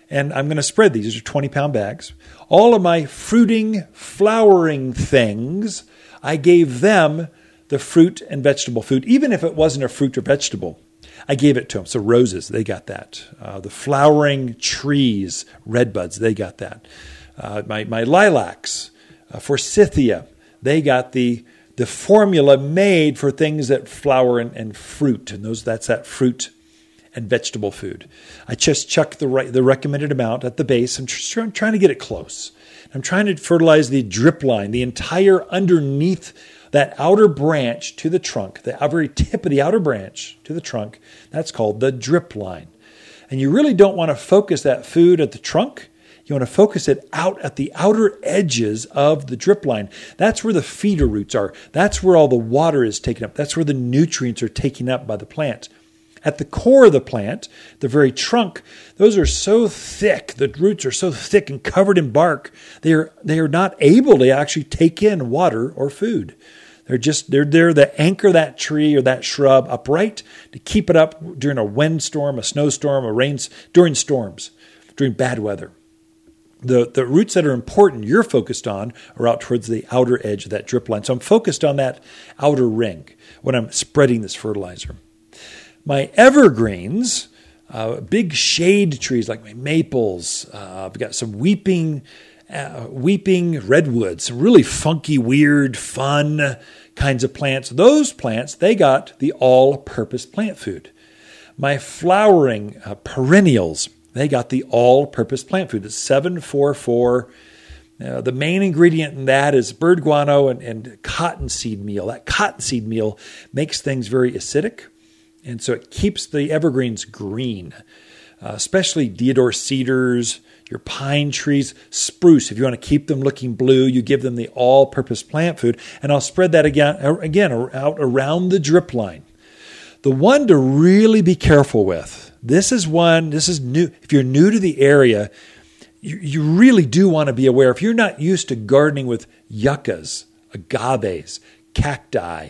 And I'm going to spread these. These are twenty-pound bags. All of my fruiting, flowering things, I gave them the fruit and vegetable food, even if it wasn't a fruit or vegetable. I gave it to them. So roses, they got that. Uh, the flowering trees, red buds, they got that. Uh, my, my lilacs, uh, forsythia, they got the the formula made for things that flower and, and fruit. And those that's that fruit and vegetable food. I just chuck the right, the recommended amount at the base. I'm, tr- I'm trying to get it close. I'm trying to fertilize the drip line, the entire underneath that outer branch to the trunk, the very tip of the outer branch to the trunk. That's called the drip line. And you really don't want to focus that food at the trunk. You want to focus it out at the outer edges of the drip line. That's where the feeder roots are. That's where all the water is taken up. That's where the nutrients are taken up by the plant. At the core of the plant, the very trunk, those are so thick, the roots are so thick and covered in bark, they are they are not able to actually take in water or food. They're just they're there to anchor that tree or that shrub upright to keep it up during a windstorm, a snowstorm, a rain, during storms, during bad weather. The the roots that are important you're focused on are out towards the outer edge of that drip line. So I'm focused on that outer ring when I'm spreading this fertilizer. My evergreens, uh, big shade trees like my maples. Uh, I've got some weeping, uh, weeping redwoods, some really funky, weird, fun kinds of plants. Those plants, they got the all-purpose plant food. My flowering uh, perennials, they got the all-purpose plant food. It's seven four four. Uh, the main ingredient in that is bird guano and, and cottonseed meal. That cottonseed meal makes things very acidic. And so it keeps the evergreens green, uh, especially deodar cedars, your pine trees, spruce. If you want to keep them looking blue, you give them the all-purpose plant food. And I'll spread that again, again out around the drip line. The one to really be careful with, this is one, this is new. If you're new to the area, you, you really do want to be aware. If you're not used to gardening with yuccas, agaves, cacti,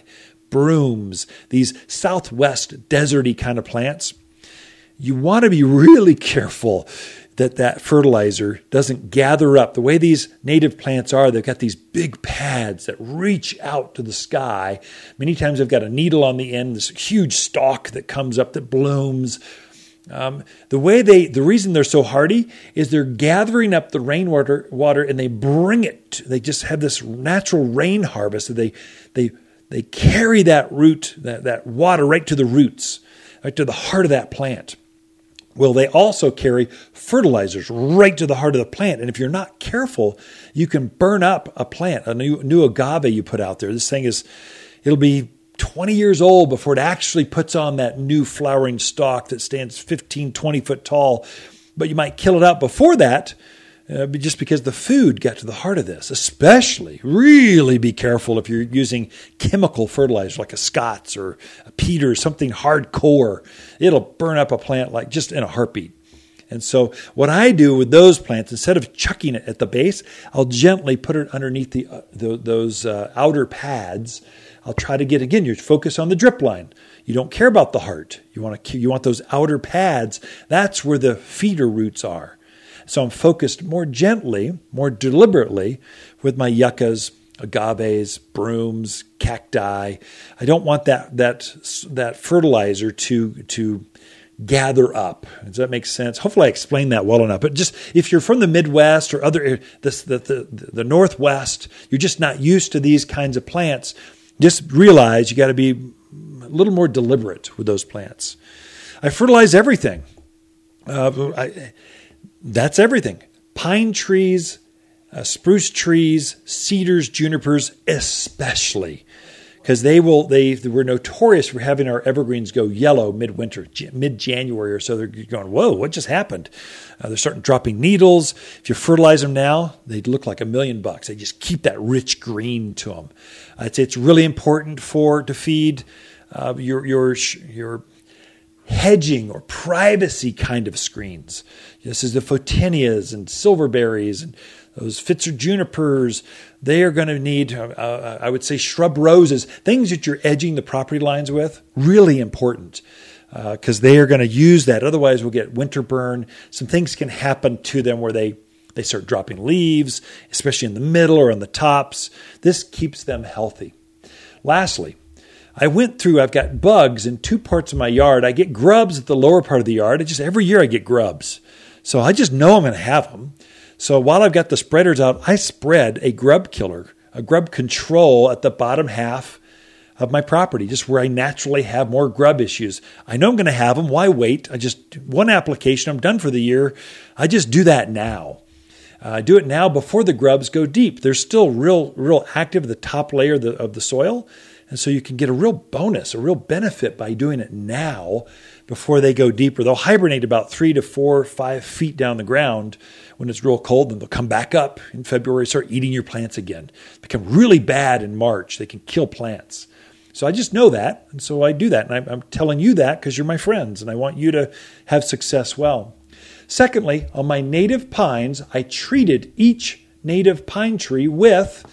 brooms, these southwest deserty kind of plants, you want to be really careful that that fertilizer doesn't gather up. The way these native plants are, they've got these big pads that reach out to the sky. Many times they've got a needle on the end, this huge stalk that comes up that blooms. Um, the way they, the reason they're so hardy is they're gathering up the rainwater water and they bring it. They just have this natural rain harvest that they, they, They carry that root, that, that water right to the roots, right to the heart of that plant. Well, they also carry fertilizers right to the heart of the plant. And if you're not careful, you can burn up a plant, a new, new agave you put out there. This thing is, it'll be twenty years old before it actually puts on that new flowering stalk that stands fifteen, twenty foot tall. But you might kill it out before that. Uh, just because the food got to the heart of this. Especially, really be careful if you're using chemical fertilizer like a Scott's or a Peter, something hardcore. It'll burn up a plant like just in a heartbeat. And so what I do with those plants, instead of chucking it at the base, I'll gently put it underneath the, uh, the those uh, outer pads. I'll try to get, again, your focus on the drip line. You don't care about the heart. You want to, you want those outer pads. That's where the feeder roots are. So I'm focused more gently, more deliberately with my yuccas, agaves, brooms, cacti. I don't want that that that fertilizer to to gather up. Does that make sense? Hopefully I explained that well enough. But just if you're from the Midwest or other this the the, the Northwest, you're just not used to these kinds of plants. Just realize you got to be a little more deliberate with those plants. I fertilize everything. Uh, I, That's everything. Pine trees, uh, spruce trees, cedars, junipers, especially. because they will they, they were notorious for having our evergreens go yellow midwinter, mid-January or so. They're going, whoa, what just happened? Uh, they're starting dropping needles. If you fertilize them now, they look like a million bucks. They just keep that rich green to them. Uh, it's, it's really important for to feed uh, your your your hedging or privacy kind of screens. This is the photinias and silverberries and those Fitzgerald junipers. They are going to need, uh, I would say, shrub roses, things that you're edging the property lines with, really important because uh, they are going to use that. Otherwise, we'll get winter burn. Some things can happen to them where they, they start dropping leaves, especially in the middle or on the tops. This keeps them healthy. Lastly, I went through, I've got bugs in two parts of my yard. I get grubs at the lower part of the yard. I just every year I get grubs. So I just know I'm going to have them. So while I've got the spreaders out, I spread a grub killer, a grub control at the bottom half of my property, just where I naturally have more grub issues. I know I'm going to have them. Why wait? I just, one application, I'm done for the year. I just do that now. I uh, do it now before the grubs go deep. They're still real, real active at the top layer of the, of the soil. And so you can get a real bonus, a real benefit by doing it now before they go deeper. They'll hibernate about three to four, five feet down the ground when it's real cold. Then they'll come back up in February, start eating your plants again. They become really bad in March. They can kill plants. So I just know that. And so I do that. And I'm telling you that because you're my friends and I want you to have success well. Secondly, on my native pines, I treated each native pine tree with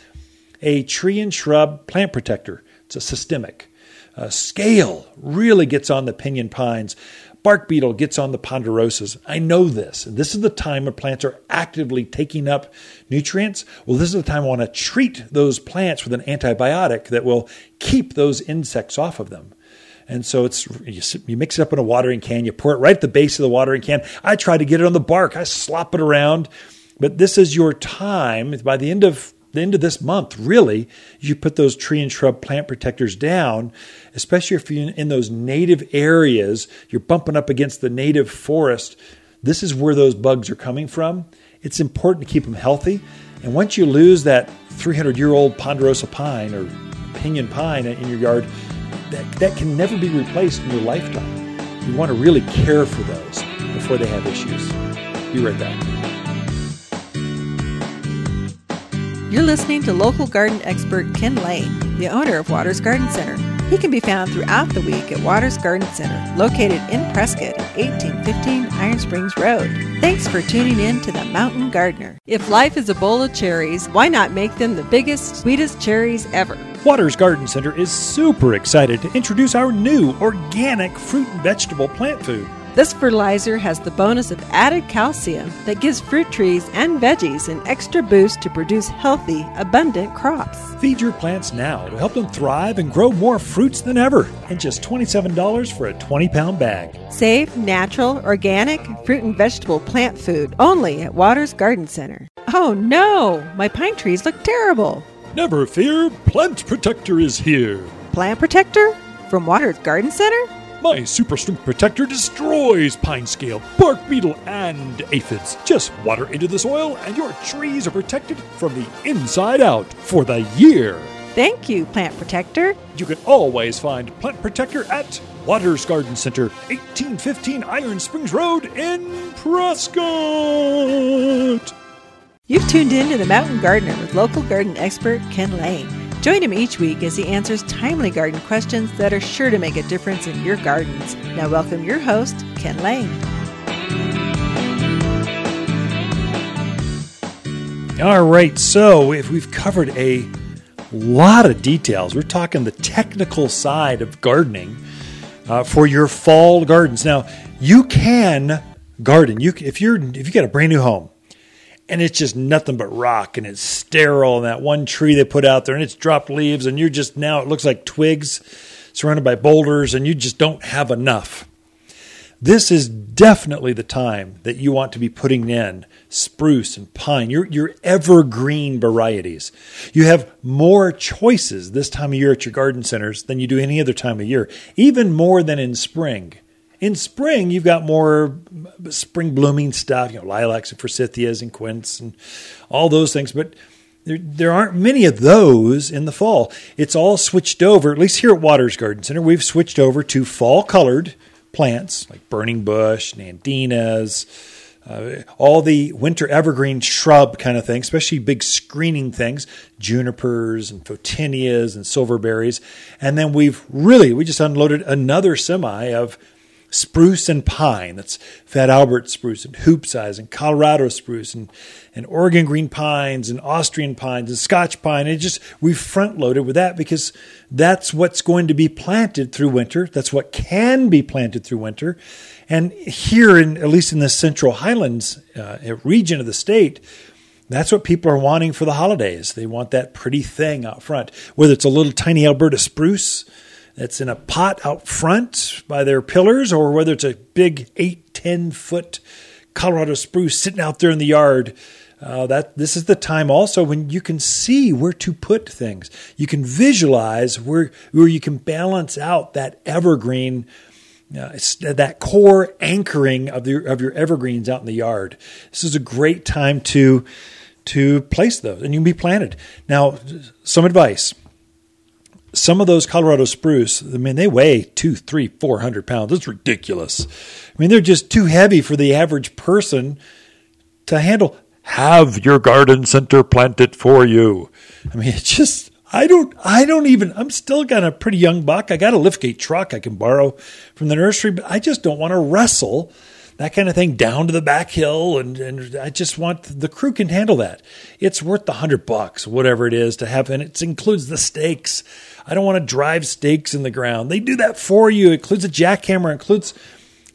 a tree and shrub plant protector. It's a systemic. Uh, scale really gets on the pinyon pines. Bark beetle gets on the ponderosas. I know this. And this is the time when plants are actively taking up nutrients. Well, this is the time I want to treat those plants with an antibiotic that will keep those insects off of them. And so it's you, you mix it up in a watering can. You pour it right at the base of the watering can. I try to get it on the bark. I slop it around. But this is your time. By the end of the end of this month, really, you put those tree and shrub plant protectors down, especially if you're in those native areas, you're bumping up against the native forest. This is where those bugs are coming from. It's important to keep them healthy. And once you lose that three hundred year old ponderosa pine or pinyon pine in your yard, that, that can never be replaced in your lifetime. You want to really care for those before they have issues. Be right back. You're listening to local garden expert Ken Lane, the owner of Waters Garden Center. He can be found throughout the week at Waters Garden Center, located in Prescott at eighteen fifteen Iron Springs Road. Thanks for tuning in to The Mountain Gardener. If life is a bowl of cherries, why not make them the biggest, sweetest cherries ever? Waters Garden Center is super excited to introduce our new organic fruit and vegetable plant food. This fertilizer has the bonus of added calcium that gives fruit trees and veggies an extra boost to produce healthy, abundant crops. Feed your plants now to help them thrive and grow more fruits than ever, and just twenty-seven dollars for a twenty pound bag. Safe, natural, organic fruit and vegetable plant food only at Waters Garden Center. Oh no, my pine trees look terrible. Never fear, Plant Protector is here. Plant Protector? From Waters Garden Center? My Super Strength Protector destroys pine scale, bark beetle, and aphids. Just water into the soil and your trees are protected from the inside out for the year. Thank you, Plant Protector. You can always find Plant Protector at Waters Garden Center, eighteen fifteen Iron Springs Road in Prescott. You've tuned in to The Mountain Gardener with local garden expert Ken Lane. Join him each week as he answers timely garden questions that are sure to make a difference in your gardens. Now welcome your host, Ken Lane. All right, so if we've covered a lot of details, we're talking the technical side of gardening uh, for your fall gardens. Now, you can garden. You if you're if you got a brand new home, and it's just nothing but rock, and it's sterile, and that one tree they put out there, and it's dropped leaves, and you're just now, it looks like twigs surrounded by boulders, and you just don't have enough. This is definitely the time that you want to be putting in spruce and pine, your, your evergreen varieties. You have more choices this time of year at your garden centers than you do any other time of year, even more than in spring. In spring, you've got more spring blooming stuff, you know, lilacs and forsythias and quince and all those things. But There, there aren't many of those in the fall. It's all switched over, at least here at Waters Garden Center, we've switched over to fall-colored plants like burning bush, nandinas, uh, all the winter evergreen shrub kind of thing, especially big screening things, junipers and photinias and silverberries. And then we've really, we just unloaded another semi of spruce and pine. That's Fat Albert spruce and hoop size and Colorado spruce and, and Oregon green pines and Austrian pines and Scotch pine. It just, we front loaded with that because that's what's going to be planted through winter. That's what can be planted through winter. And here in, at least in the Central Highlands uh, region of the state, that's what people are wanting for the holidays. They want that pretty thing out front, whether it's a little tiny Alberta spruce that's in a pot out front by their pillars, or whether it's a big eight, ten foot Colorado spruce sitting out there in the yard. Uh, that this is the time also when you can see where to put things. You can visualize where, where you can balance out that evergreen, uh, that core anchoring of the, of your evergreens out in the yard. This is a great time to, to place those, and you can be planted. Now, some advice. Some of those Colorado spruce, I mean, they weigh two, three, four hundred pounds. It's ridiculous. I mean, they're just too heavy for the average person to handle. Have your garden center plant it for you. I mean, it's just, I don't, I don't even, I'm still got a pretty young buck. I got a liftgate truck I can borrow from the nursery, but I just don't want to wrestle that kind of thing down to the back hill. And, and I just want, the crew can handle that. It's worth the hundred bucks, whatever it is to have. And it includes the stakes. I don't want to drive stakes in the ground. They do that for you. It includes a jackhammer, includes,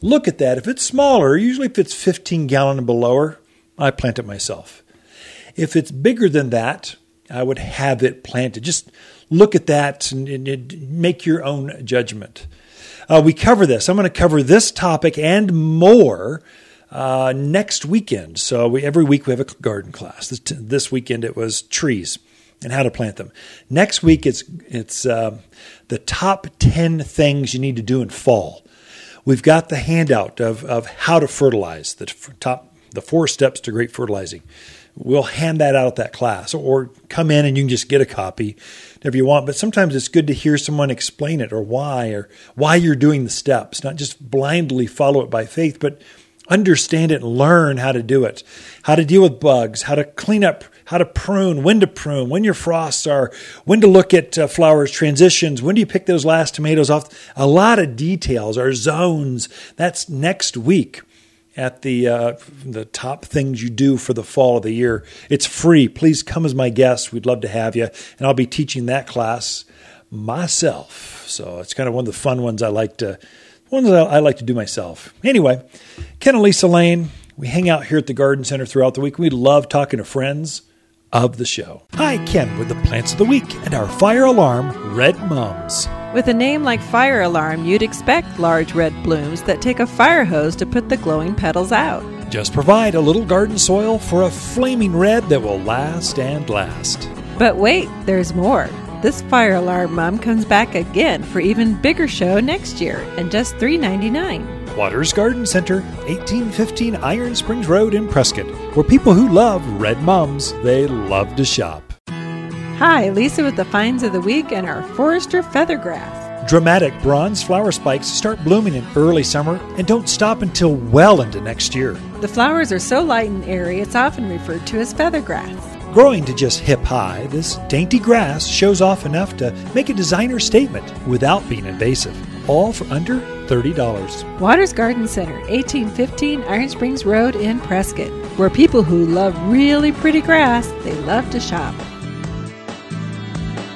look at that. If it's smaller, usually if it's fifteen gallon and below, I plant it myself. If it's bigger than that, I would have it planted. Just look at that and, and, and make your own judgment. Uh, we cover this. I'm going to cover this topic and more uh, next weekend. So we, every week we have a garden class. This, this weekend it was trees and how to plant them. Next week it's it's uh, the top ten things you need to do in fall. We've got the handout of of how to fertilize, the top the four steps to great fertilizing. We'll hand that out at that class, or come in and you can just get a copy if you want. But sometimes it's good to hear someone explain it, or why, or why you're doing the steps, not just blindly follow it by faith, but understand it and learn how to do it, how to deal with bugs, how to clean up, how to prune, when to prune, when your frosts are, when to look at uh, flowers, transitions, when do you pick those last tomatoes off? A lot of details, our zones. That's next week. At the uh, the top things you do for the fall of the year. It's free. Please come as my guest. We'd love to have you. And I'll be teaching that class myself. So it's kind of one of the fun ones I like to ones I like to do myself. Anyway, Ken and Lisa Lane. We hang out here at the Garden Center throughout the week. We love talking to friends of the show. Hi, Ken with the Plants of the Week and our fire alarm, red mums. With a name like Fire Alarm, you'd expect large red blooms that take a fire hose to put the glowing petals out. Just provide a little garden soil for a flaming red that will last and last. But wait, there's more. This Fire Alarm mum comes back again for even bigger show next year, and just three dollars and ninety-nine cents. Waters Garden Center, eighteen fifteen Iron Springs Road in Prescott, where people who love red mums, they love to shop. Hi, Lisa with the finds of the week and our Forester feathergrass. Dramatic bronze flower spikes start blooming in early summer and don't stop until well into next year. The flowers are so light and airy, it's often referred to as feathergrass. Growing to just hip high, this dainty grass shows off enough to make a designer statement without being invasive. All for under thirty dollars. Waters Garden Center, eighteen fifteen Iron Springs Road in Prescott, where people who love really pretty grass, they love to shop.